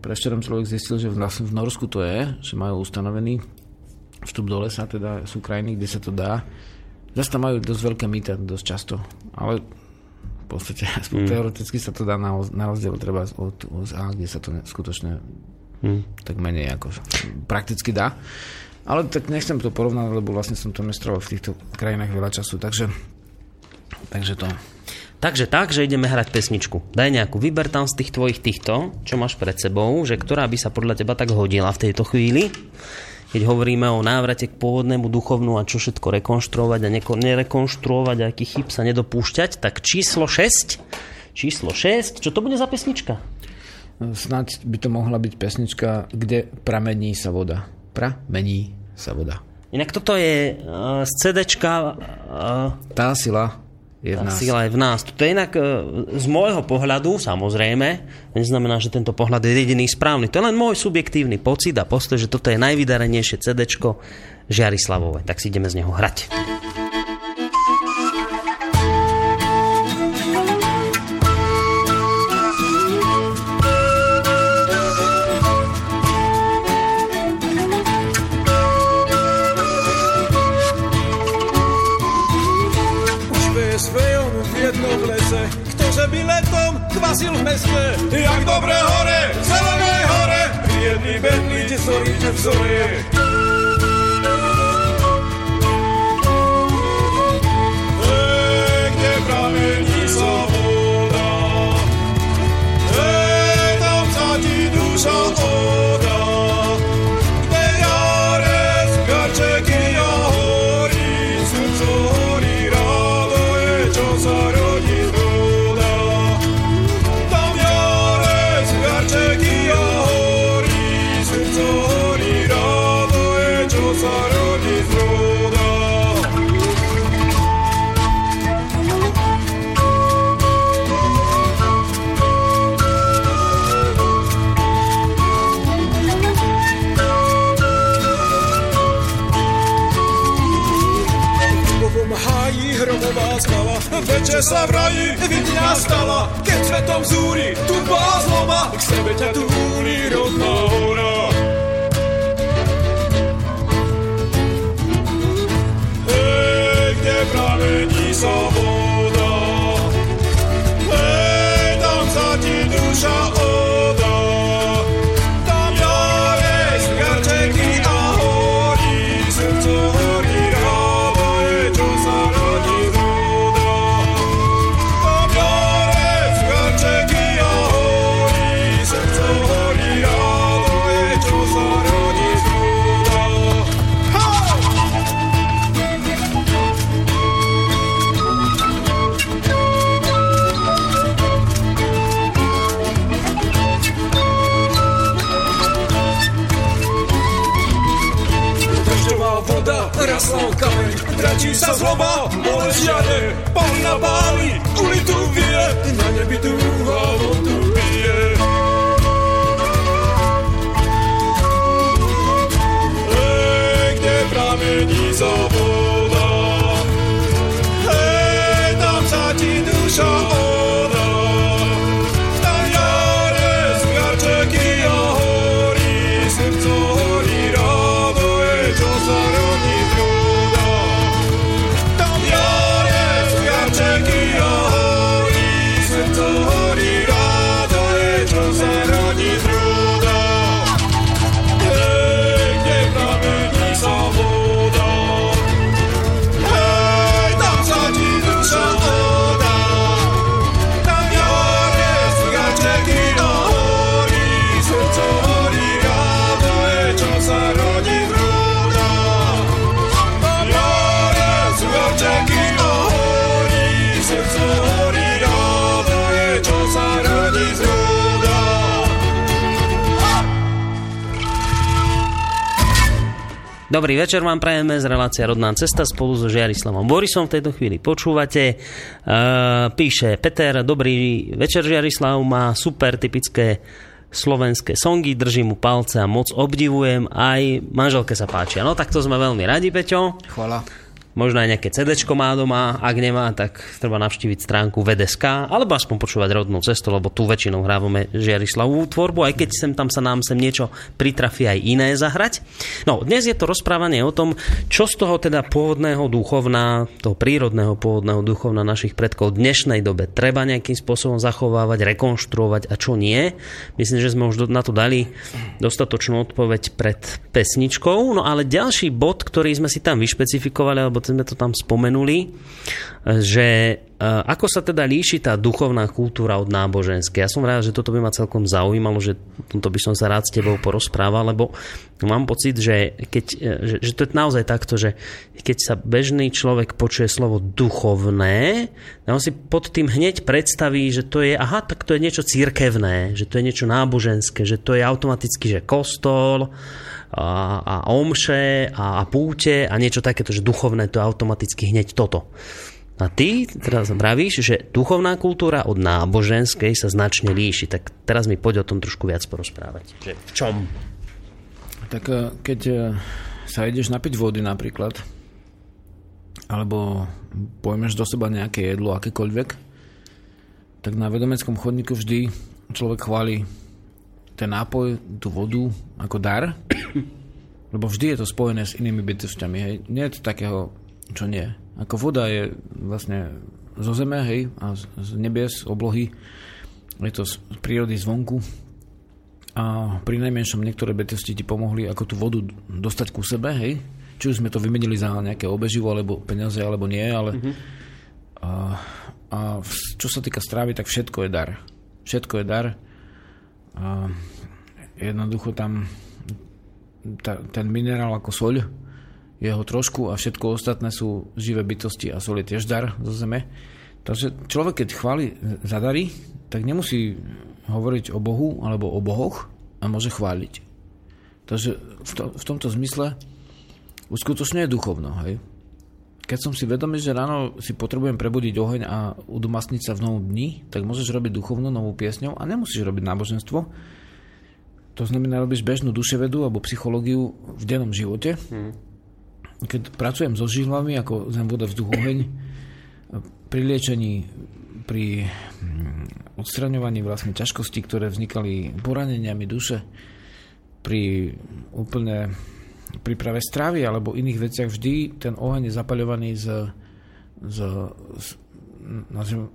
Prešerom človek zistil, že vlastne v Norsku to je, že majú ustanovený vstup do lesa, teda sú krajiny, kde sa to dá. Zase tam majú dosť veľké mýta, dosť často. Ale v podstate, aspoň teoreticky sa to dá na rozdiel treba od USA, kde sa to skutočne tak menej ako prakticky dá. Ale tak nechcem to porovnať, lebo vlastne som to nestrával v týchto krajinách veľa času, Takže ideme hrať pesničku. Daj nejakú, vyber tam z tých tvojich týchto, čo máš pred sebou, že ktorá by sa podľa teba tak hodila v tejto chvíli, keď hovoríme o návrate k pôvodnému duchovnú a čo všetko rekonštruovať a nerekonštruovať a aký chyb sa nedopúšťať, tak číslo 6, čo to bude za pesnička? Snáď by to mohla byť pesnička, kde pramení sa voda. Inak toto je z CDčka... Tá sila... Sila je v nás. To je inak z môjho pohľadu, samozrejme, neznamená, že tento pohľad je jediný správny. To je len môj subjektívny pocit a postoj, že toto je najvydarenejšie CDčko Žiarislavové. Tak si ideme z neho hrať. Kvasil v meste, jak dobre hore, v zelenej hore, jedný bedný, kde zoríte vzorie. Kde pramení sa voda, tam sa ti duša voda, kde jare z garčeky ja horí, slnco horí, rádo je, čo sa rodí znovu. máji hromová skala, večer sa v raji vidná stala, keď svetom zúri tupá zloma, k sebe ťa túli rodná hora. Hej, kde pramení sa voda, hej, tam sa ti duša odá, tam ja vieš garčeky a horí, srdco horí, rába je, čo sa rodí voda. Tam ja vieš garčeky a horí, srdco horí, rába je, čo sa rodí voda. Rasla v kameň, tračí sa zloba, bolesť žiade, pán na báli, ulitu vie, na nebi dúha vodu pije. Hej, kde pramení sa voda, hej, tam sa ti duša odá, tam jare z garčeky a horí, srdco horí, rádo je, čo sa rodí. Dobrý večer vám prajeme z relácie Rodná cesta spolu so Žiarislavom Borisom. V tejto chvíli počúvate. Píše Peter, dobrý večer Žiarislav, má super typické slovenské songy, držím mu palce a moc obdivujem, aj manželke sa páčia. No tak to sme veľmi radi, Peťo. Chvala. Možno aj nejaké CDčko má doma, ak nemá, tak treba navštíviť stránku VDSK, alebo aspoň počúvať Rodnú cestu, lebo tu väčšinou hrávame Žiarislavovú tvorbu, aj keď sem tam sa nám sem niečo pritrafí aj iné zahrať. No, dnes je to rozprávanie o tom, čo z toho teda pôvodného duchovna, toho prírodného pôvodného duchovna našich predkov v dnešnej dobe treba nejakým spôsobom zachovávať, rekonštruovať a čo nie. Myslím, že sme už na to dali dostatočnú odpoveď pred pesničkou. No ale ďalší bod, ktorý sme si tam vyšpecifikovali, alebo sme to tam spomenuli, že ako sa teda líši tá duchovná kultúra od náboženskej. Ja som rád, že toto by ma celkom zaujímalo, že toto by som sa rád s tebou porozprával, lebo mám pocit, že to je naozaj takto, že keď sa bežný človek počuje slovo duchovné, on si pod tým hneď predstaví, že to je, aha, tak to je niečo cirkevné, že to je niečo náboženské, že to je automaticky, že kostol a omše a púte a niečo takéto, že duchovné to je automaticky hneď toto. A ty teraz vravíš, že duchovná kultúra od náboženskej sa značne líši. Tak teraz mi poď o tom trošku viac porozprávať. V čom? Tak keď sa ideš napiť vody napríklad, alebo pojmeš do seba nejaké jedlo, akékoľvek, tak na vedomeckom chodníku vždy človek chváli ten nápoj, tú vodu ako dar, lebo vždy je to spojené s inými bytostiami. Hej. Nie je to takého, čo nie. Ako voda je vlastne zo zeme, hej, a z nebies, oblohy. Je to z prírody zvonku. A pri najmenšom niektoré bytosti ti pomohli ako tú vodu dostať ku sebe, hej. Či už sme to vymenili za nejaké obeživo, alebo peniaze, alebo nie, ale... Mm-hmm. A čo sa týka strávy, tak všetko je dar. Všetko je dar. A jednoducho tam ten minerál ako soľ, jeho trošku a všetko ostatné sú živé bytosti a soľ je tiež dar zo zeme. Takže človek, keď chváli za dary, tak nemusí hovoriť o Bohu alebo o bohoch a môže chváliť. Takže v tomto zmysle uskutočne je duchovno. Hej? Keď som si vedomý, že ráno si potrebujem prebudiť oheň a udomácniť sa v novom dni, tak môžeš robiť duchovno novou piesňou a nemusíš robiť náboženstvo. To znamená, robíš bežnú duševedu alebo psychológiu v dennom živote. keď pracujem so žihlami, ako zem, voda, vzduch, oheň, pri liečení, pri odstraňovaní vlastne ťažkostí, ktoré vznikali poraneniami duše, pri úplne príprave stravy alebo iných veciach, vždy ten oheň je zapaľovaný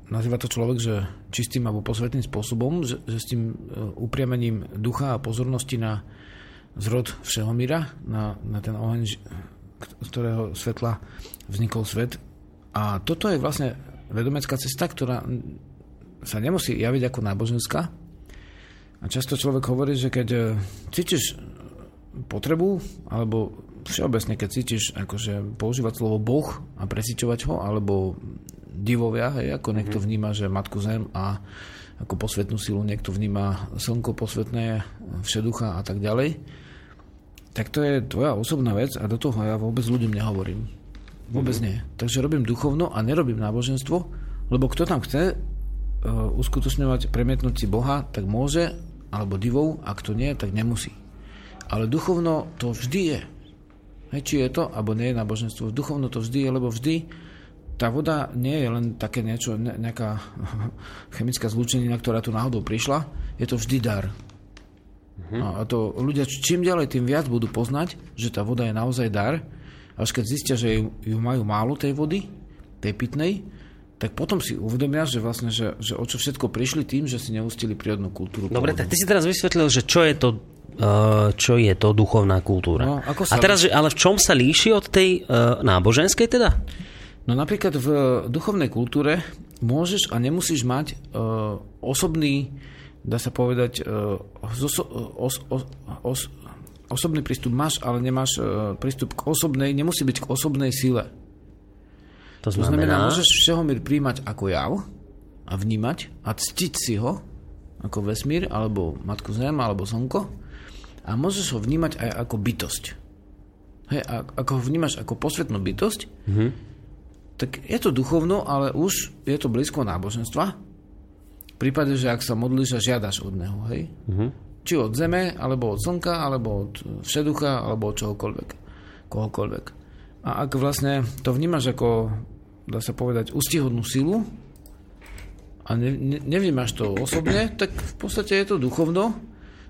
nazýva to človek, že čistým alebo posvetným spôsobom, že s tým upriamením ducha a pozornosti na zrod všeho míra, na ten oheň, z ktorého svetla vznikol svet. A toto je vlastne vedomecká cesta, ktorá sa nemusí javiť ako náboženská. A často človek hovorí, že keď cítiš potrebu, alebo všeobecne, keď cítiš akože používať slovo Boh a presíťovať ho, alebo divovia, hej, ako niekto vníma, že Matku Zem a ako posvetnú silu, niekto vníma slnko posvetné, všeducha a tak ďalej, tak to je tvoja osobná vec a do toho ja vôbec ľuďom nehovorím. Vôbec nie. Takže robím duchovno a nerobím náboženstvo, lebo kto tam chce uskutočňovať, premietnúť si Boha, tak môže, alebo divov, a kto nie, tak nemusí. Ale duchovno to vždy je. Hej, či je to, alebo nie je náboženstvo. Duchovno to vždy je, lebo vždy tá voda nie je len také niečo, nejaká chemická zlúčenina, ktorá tu náhodou prišla. Je to vždy dar. A to ľudia čím ďalej, tým viac budú poznať, že tá voda je naozaj dar. Až keď zistia, že ju majú málo tej vody, tej pitnej, tak potom si uvedomia, že vlastne, že o čo všetko prišli tým, že si neustili prírodnú kultúru. Dobre, tak ty si teraz vysvetlil, že čo je to duchovná kultúra. No, a teraz, ale v čom sa líši od tej náboženskej teda? No napríklad v duchovnej kultúre môžeš a nemusíš mať osobný, dá sa povedať, osobný prístup máš, ale nemáš prístup k osobnej, nemusí byť k osobnej sile. To znamená, môžeš všehomír príjmať ako jav a vnímať a ctiť si ho ako vesmír, alebo Matku Zem, alebo Slnko, a môžeš ho vnímať aj ako bytosť. Hej, a ako ho vnímaš ako posvetnú bytosť, tak je to duchovno, ale už je to blízko náboženstva. V prípade, že ak sa modlíš a žiadaš od neho, hej? Či od zeme, alebo od slnka, alebo od všeducha, alebo od kohokoľvek. A ak vlastne to vnímaš ako, dá sa povedať, ústihodnú silu a nevnímaš to osobne, tak v podstate je to duchovno.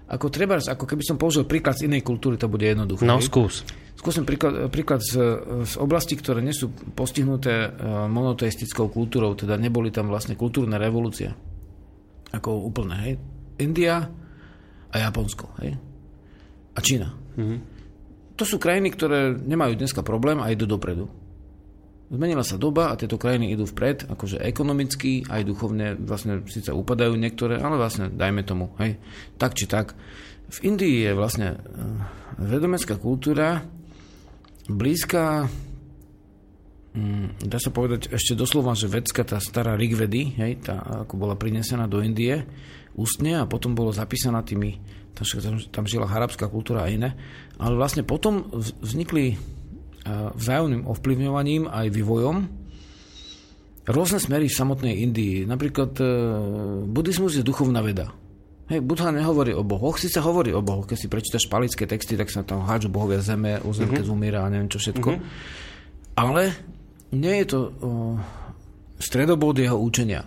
Ako trebárs, ako keby som použil príklad z inej kultúry, to bude jednoduché. No, skús. Skúsim príklad z oblasti, ktoré nie sú postihnuté monoteistickou kultúrou, teda neboli tam vlastne kultúrne revolúcie. Ako úplne, hej. India a Japonsko, hej. A Čína. To sú krajiny, ktoré nemajú dneska problém a idú dopredu. Zmenila sa doba a tieto krajiny idú vpred, akože ekonomicky, aj duchovne, vlastne síce upadajú niektoré, ale vlastne dajme tomu, hej, tak či tak. V Indii je vlastne vedomecká kultúra blízka, dá sa povedať ešte doslova, že vedska, tá stará Rigvédy, hej, tá ako bola prinesená do Indie ústne a potom bolo zapísaná tými, tam žila harappská kultúra a iné, ale vlastne potom vznikli vzájomným ovplyvňovaním aj vývojom rôzne smery v samotnej Indii. Napríklad buddhizmus je duchovná veda. Hej, Buddha nehovorí o bohoch, síce hovorí o bohoch. Keď si prečítaš palické texty, tak sa tam hádžu bohovia zeme, o zemke zúmiera a neviem čo všetko. Ale nie je to stredobod jeho učenia.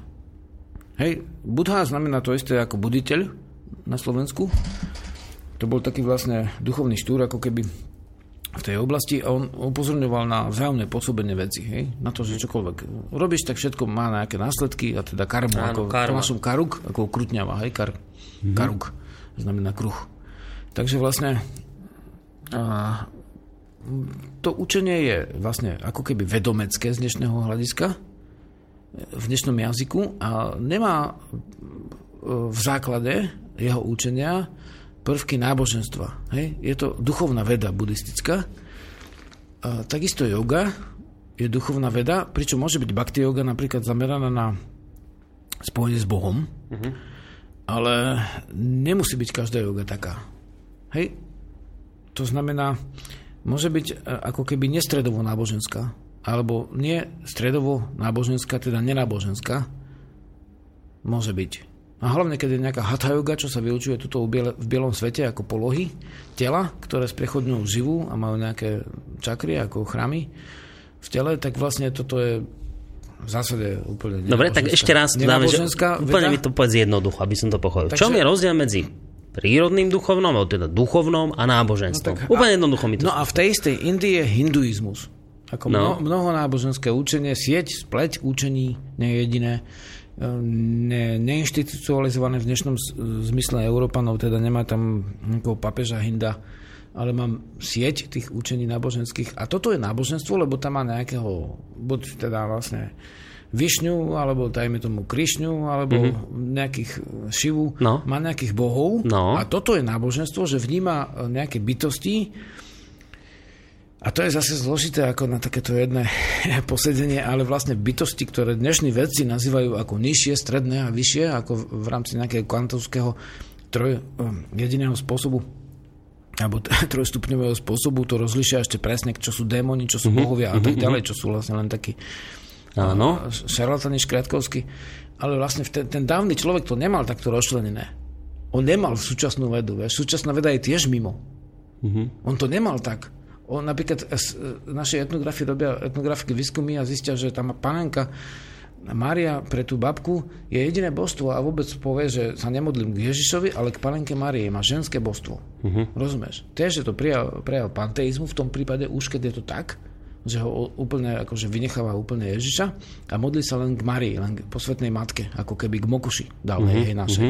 Hej, Buddha znamená to isté ako buditeľ na Slovensku. To bol taký vlastne duchovný štúr, ako keby v tej oblasti, a on upozorňoval na vzájomné pôsobenie veci, hej? Na to, že čokoľvek robíš, tak všetko má nejaké následky, a teda karmu, áno, ako Tomášom Karuk, ako krutňava, hej, Karuk, znamená kruh. Takže vlastne to učenie je vlastne ako keby vedomecké z dnešného hľadiska, v dnešnom jazyku, a nemá v základe jeho učenia prvky náboženstva. Hej? Je to duchovná veda buddhistická. A takisto yoga je duchovná veda, pričom môže byť bhakti yoga napríklad zameraná na spojenie s Bohom, ale nemusí byť každá yoga taká. Hej? To znamená, môže byť ako keby nestredovo náboženská, alebo nie stredovo náboženská, teda nenáboženská. Môže byť. A hlavne, keď je nejaká hatha yoga, čo sa vyučuje tuto v bielom svete ako polohy tela, ktoré sprechodňujú živu a majú nejaké čakry ako chramy v tele, tak vlastne toto je v zásade úplne neboženská. Dobre, tak ešte raz dáme, že úplne mi to povedz jednoducho, aby som to pochopil. Čo je rozdiel medzi prírodným duchovnom, alebo teda duchovnom a náboženstvom? No tak, úplne jednoducho mi to... No a v tej istej Indii je hinduizmus. Ako mnoho náboženské učenie, sieť, spleť učení, nie jediné. Neinstitucionalizované v dnešnom zmysle Európanov, teda nemá tam nejakého papeža Hinda, ale mám sieť tých učení náboženských. A toto je náboženstvo, lebo tam má nejakého, buď teda vlastne Višňu, alebo dajme tomu Krišňu, alebo nejakých Šivu, má nejakých bohov. A toto je náboženstvo, že vníma nejaké bytosti. A to je zase zložité ako na takéto jedné posedenie, ale vlastne bytosti, ktoré dnešní vedci nazývajú ako nižšie, stredné a vyššie, ako v rámci nejakého kvantovského jediného spôsobu, alebo trojstupňového spôsobu, to rozlišia ešte presne, čo sú démoni, čo sú bohovia a tak ďalej, čo sú vlastne len takí šarlatáni škriatkovskí. Ale vlastne ten dávny človek to nemal takto rozčlenené. On nemal súčasnú vedu. Súčasná veda je tiež mimo. On to nemal tak. Napríklad naše etnografie robia etnografické výskumy a zistia, že tá panenka Mária pre tú babku je jediné božstvo a vôbec povie, že sa nemodlím k Ježišovi, ale k panenke Márie má ženské božstvo. Rozumieš? Tiež je to prejav panteizmu v tom prípade už, keď je to tak, že ho úplne akože vynecháva úplne Ježiša a modlí sa len k Márii, len k posvetnej matke, ako keby k Mokuši dávnej jej našej.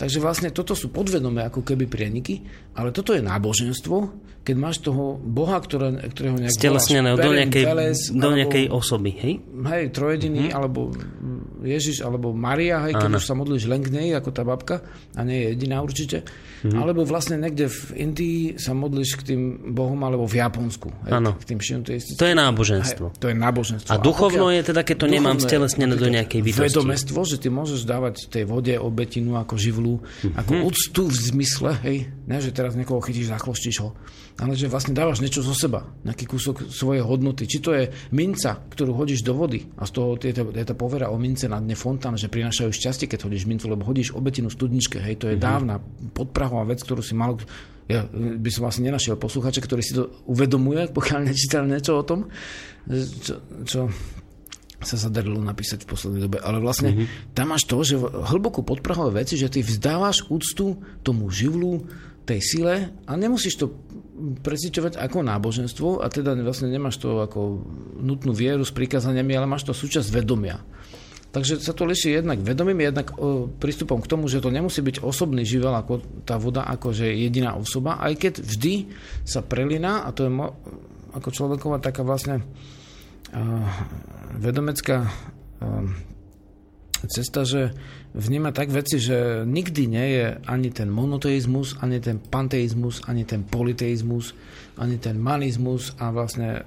Takže vlastne toto sú podvedomé ako keby prieniky, ale toto je náboženstvo, keď máš toho Boha, ktorého nejak stelesnené do nejakej osoby, hej? Hej, trojediný, alebo Ježiš, alebo Mária, hej, keď už sa modlíš len k nej, ako tá babka, a nie je jediná určite. Alebo vlastne niekde v Indii sa modlíš k tým Bohom, alebo v Japonsku, hej, k tým šintoistom. To je náboženstvo. Aj, to je náboženstvo. A duchovno je teda, keď to nemám stelesnené do nejakej bytosti. Vedomestvo, že ty môžeš dávať tej vode obetinu ako živlu, ako úctu v zmysle, hej, ne, že teraz niekoho chytíš, zachloštíš ho, ale že vlastne dávaš niečo zo seba, nejaký kúsok svojej hodnoty. Či to je minca, ktorú hodíš do vody a z toho je tá povera o mince na dne fontán, že prinášajú šťastie, keď hodíš mincu, lebo hodíš obetinu v studničke, hej, to je dávna podprahová vec, ktorú si mal. Ja by som asi nenašiel posluchača, ktorý si to uvedomuje, pokiaľ nečítal niečo o tom, čo sa zadarilo napísať v poslednej dobe. Ale vlastne tam máš to, že hlboko podprahové veci, že ty vzdávaš úctu tomu živlu, tej sile a nemusíš to preciťovať ako náboženstvo a teda vlastne nemáš to ako nutnú vieru s prikázaniami, ale máš to súčasť vedomia. Takže sa to líši jednak vedomím, jednak prístupom k tomu, že to nemusí byť osobný živel, ako tá voda, akože jediná osoba, aj keď vždy sa prelína, a to je ako človeková taká vlastne vedomecká cesta, že vníma tak veci, že nikdy nie je ani ten monoteizmus, ani ten panteizmus, ani ten politeizmus, ani ten manizmus a vlastne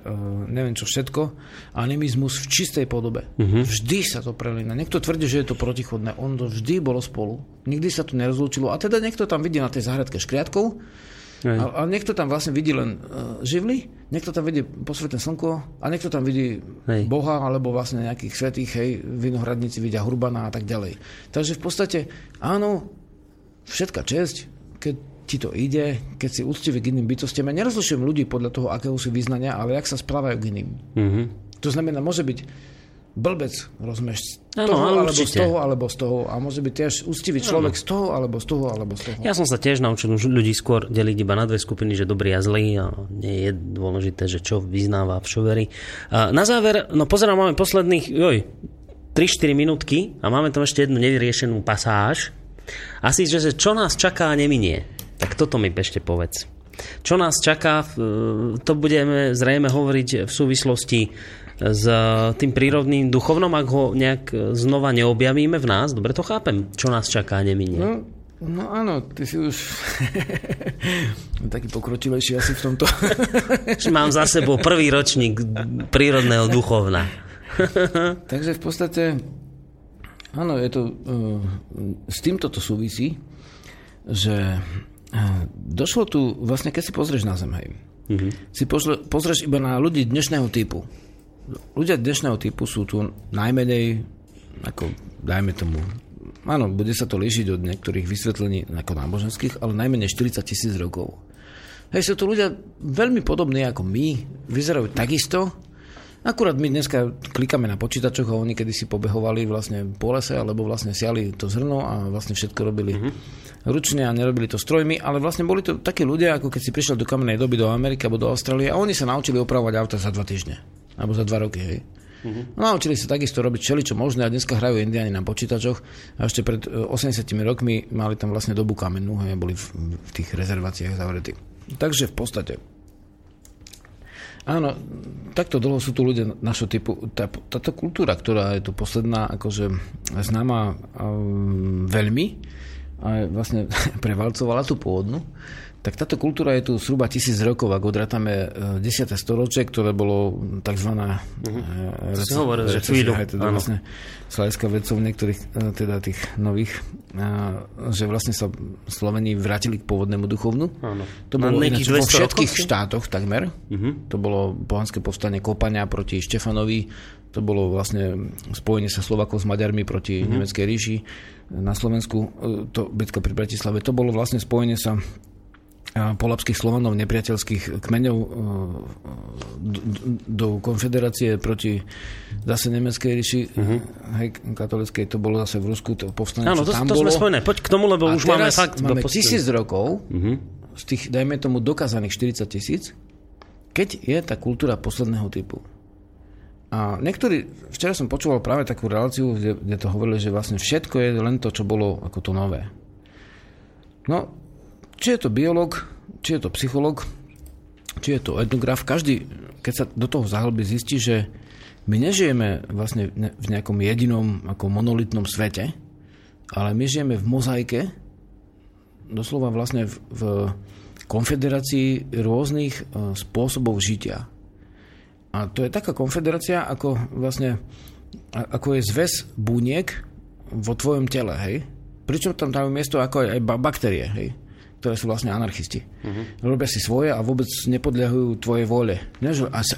neviem čo všetko, animizmus v čistej podobe. Vždy sa to prelína. Niekto tvrdí, že je to protichodné. On to vždy bolo spolu. Nikdy sa to nerozlúčilo. A teda niekto tam vidí na tej záhradke škriatkov a niekto tam vlastne vidí len živly, niekto tam vidí posvetné slnko a niekto tam vidí Boha alebo vlastne nejakých svätých, hej, vinohradníci vidia Hurbana a tak ďalej. Takže v podstate áno, všetka česť, keď ti to ide, keď si úctivý k iným bytostiam. Ja nerozlišujem ľudí podľa toho, akého sú vyznania, ale jak sa správajú k iným. To znamená, môže byť blbec, rozumieš, z toho alebo z toho a môže byť tiež úctivý človek z toho alebo z toho alebo z toho. Ja som sa tiež naučil ľudí skôr deliť iba na dve skupiny, že dobrý a zlý, a nie je dôležité, že čo vyznáva v šoveri. Na záver, pozerám, máme posledných 3-4 minútky a máme tam ešte jednu nevyriešenú pasáž. Asi, že čo nás čaká a neminie. Tak toto mi ešte povedz. Čo nás čaká, to budeme zrejme hovoriť v súvislosti s tým prírodným duchovnom, ak ho nejak znova neobjavíme v nás. Dobre, to chápem. Čo nás čaká, neminie. No áno, ty si už taký pokročilejší asi v tomto. Mám za sebou prvý ročník prírodného duchovna. Takže v podstate áno, je to s týmto to súvisí, že došlo tu, vlastne keď si pozrieš na Zem, hej, si pozrieš iba na ľudí dnešného typu. Ľudia dnešného typu sú tu najmenej, ako dajme tomu, Áno, bude sa to liešiť od niektorých vysvetlení ako náboženských, ale najmenej 40 000 rokov. Hej, sú to ľudia veľmi podobní ako my, vyzerajú takisto. Akurát my dneska klikáme na počítačoch a oni kedysi pobehovali vlastne po lese, alebo vlastne siali to zrno a vlastne všetko robili ručne a nerobili to strojmi, ale vlastne boli to takí ľudia, ako keď si prišiel do kamenej doby do Ameriky alebo do Austrálie a oni sa naučili opravovať auta za 2 týždne, alebo za 2 roky, hej. Naučili sa takisto robiť všeličo možné a dneska hrajú indiáni na počítačoch a ešte pred 80 rokmi mali tam vlastne dobu kamennú a boli v tých rezerváciách zavretí. Takže v podstate áno, takto dlho sú tu ľudia našho typu. Táto kultúra, ktorá je tu posledná, akože známa veľmi a vlastne prevalcovala tú pôvodnú, tak táto kultúra je tu zhruba 1000 rokov, ak odrátame 10. storočie, ktoré bolo takzvaná vlastne slávska vedcov niektorých teda tých nových, že vlastne sa Sloveni vrátili k pôvodnému duchovnu. Áno. To bolo vo všetkých štátoch takmer. To bolo pohanské povstanie Kopania proti Štefanovi, to bolo vlastne spojenie sa Slovákov s Maďarmi proti nemeckej ríši na Slovensku, to bitka pri Bratislave, to bolo vlastne spojenie sa polabských Slovanov, nepriateľských kmeňov do konfederácie proti zase nemeckej ríši, hej, katolickej, to bolo zase v Rusku, to povstanie, áno, to, čo tam to bolo. Áno, to sme spojené, poď k tomu, lebo a už máme fakt. Máme 1000 rokov, z tých, dajme tomu, dokázaných 40 000, keď je tá kultúra posledného typu. A niektorí, včera som počúval práve takú reláciu, kde to hovorili, že vlastne všetko je len to, čo bolo ako to nové. No, či je to biológ, či je to psychológ, či je to etnograf, každý, keď sa do toho zahlbí, zistí, že my nežijeme vlastne v nejakom jedinom ako monolitnom svete, ale my žijeme v mozaike, doslova vlastne v konfederácii rôznych spôsobov žitia. A to je taká konfederácia, ako vlastne ako je zväz buniek vo tvojom tele, hej? Pričom tam dávajú miesto ako aj baktérie, hej? Ktoré sú vlastne anarchisti. Robia si svoje a vôbec nepodliehajú tvojej vôle.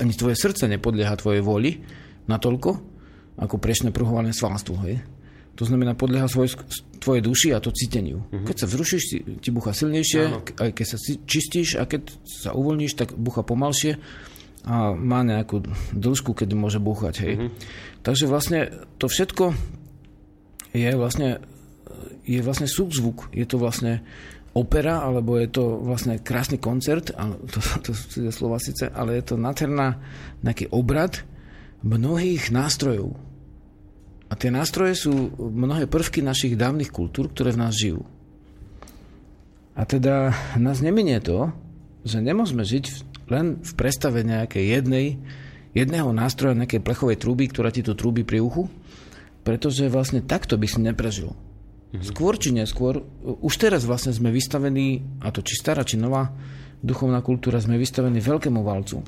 Ani tvoje srdce nepodlieha tvojej vôli natoľko, ako prešné pruhované svalstvo. Hej. To znamená, podlieha tvojej duši a to cíteniu. Keď sa vzrušíš, ti bucha silnejšie, aj keď sa čistíš a keď sa uvoľníš, tak bucha pomalšie a má nejakú dĺžku, keď môže búchať. Hej. Takže vlastne to všetko je vlastne súzvuk. Je to vlastne opera, alebo je to vlastne krásny koncert, to sú slova síce, ale je to nádherná nejaký obrad mnohých nástrojov. A tie nástroje sú mnohé prvky našich dávnych kultúr, ktoré v nás žijú. A teda nás neminie to, že nemôžeme žiť len v prestave nejakej jedného nástroja, nejakej plechovej trúby, ktorá ti to trúbi pri uchu, pretože vlastne takto by si neprežil. Skôr či neskôr, už teraz vlastne sme vystavení, a to či stará, či nová duchovná kultúra, sme vystavení veľkému valcu.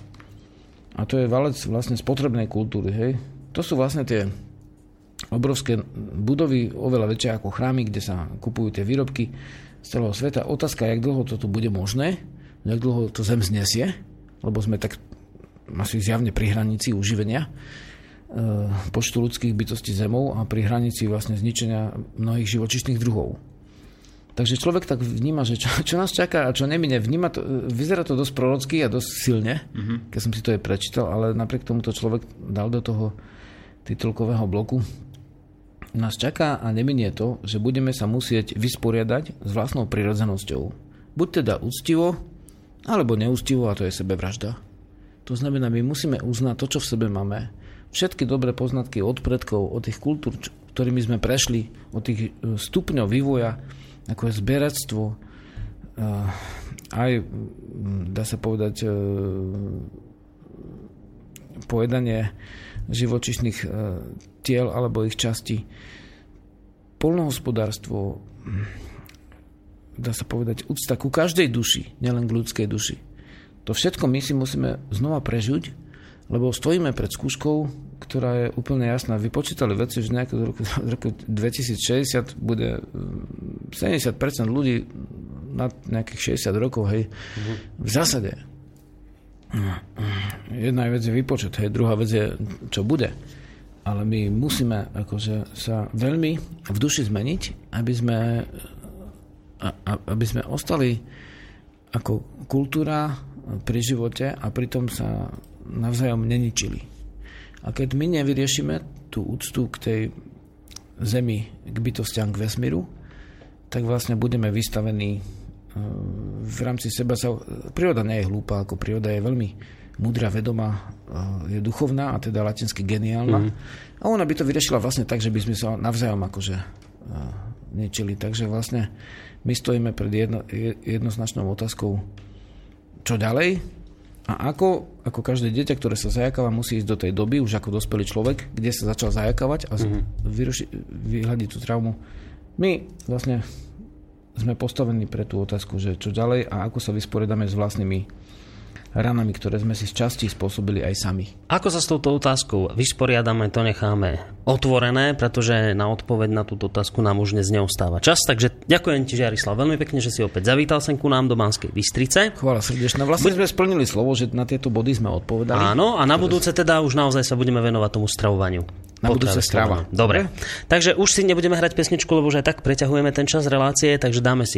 A to je valec vlastne spotrebnej kultúry. Hej? To sú vlastne tie obrovské budovy, oveľa väčšie ako chrámy, kde sa kupujú tie výrobky z celého sveta. Otázka, jak dlho to tu bude možné, jak dlho to zem znesie, lebo sme tak asi zjavne pri hranici uživenia počtu ľudských bytostí zemou a pri hranici vlastne zničenia mnohých živočíšnych druhov. Takže človek tak vníma, že čo nás čaká a čo nemine. Vyzerá to dosť prorocky a dosť silne, keď som si to aj prečítal, ale napriek tomu to človek dal do toho titulkového bloku. Nás čaká a neminie to, že budeme sa musieť vysporiadať s vlastnou prirodzenosťou. Buď teda úctivo, alebo neúctivo, a to je sebevražda. To znamená, my musíme uznať to, čo v sebe máme. Všetky dobré poznatky od predkov, od tých kultúr, ktorými sme prešli, od tých stupňov vývoja, ako je zbieratstvo, aj, dá sa povedať, pojedanie živočíšnych tiel alebo ich častí, poľnohospodárstvo, dá sa povedať, úcta ku každej duši, nielen k ľudskej duši. To všetko my si musíme znova prežiť, lebo stojíme pred skúškou, ktorá je úplne jasná. Vypočítali veci, že nejaké do roku 2060 bude 70% ľudí nad nejakých 60 rokov, hej, v zásade. Jedna vec je výpočet, hej, druhá vec je, čo bude. A Ale my musíme akože sa veľmi v duši zmeniť, aby sme ostali ako kultúra pri živote a pritom sa navzájom neničili. A keď my nevyriešime tú úctu k tej zemi, k bytostiam, k vesmíru, tak vlastne budeme vystavení v rámci seba. Príroda nie je hlúpa, ako príroda je veľmi múdra, vedomá, je duchovná a teda latinsky geniálna. A ona by to vyriešila vlastne tak, že by sme sa navzájom akože ničili. Takže vlastne my stojíme pred jednoznačnou otázkou, čo ďalej a ako každé dieťa, ktoré sa zajakáva, musí ísť do tej doby, už ako dospelý človek, kde sa začal zajakávať a vyhľadiť tú traumu. My vlastne sme postavení pre tú otázku, že čo ďalej a ako sa vysporiadame s vlastnými ranami, ktoré sme si z časti spôsobili aj sami. Ako sa s touto otázkou vysporiadame, to necháme otvorené, pretože na odpoveď na túto otázku nám už dnes neostáva čas. Takže ďakujem ti, Žiarislav, veľmi pekne, že si opäť zavítal sem ku nám do Banskej Bystrice. Chvála srdečná. Vlastne sme splnili slovo, že na tieto body sme odpovedali. Áno, a na budúce teda už naozaj sa budeme venovať tomu stravovaniu. Na budúce strava. Dobre. Takže už si nebudeme hrať pesničku, lebo už aj tak preťahujeme ten čas relácie, takže dáme si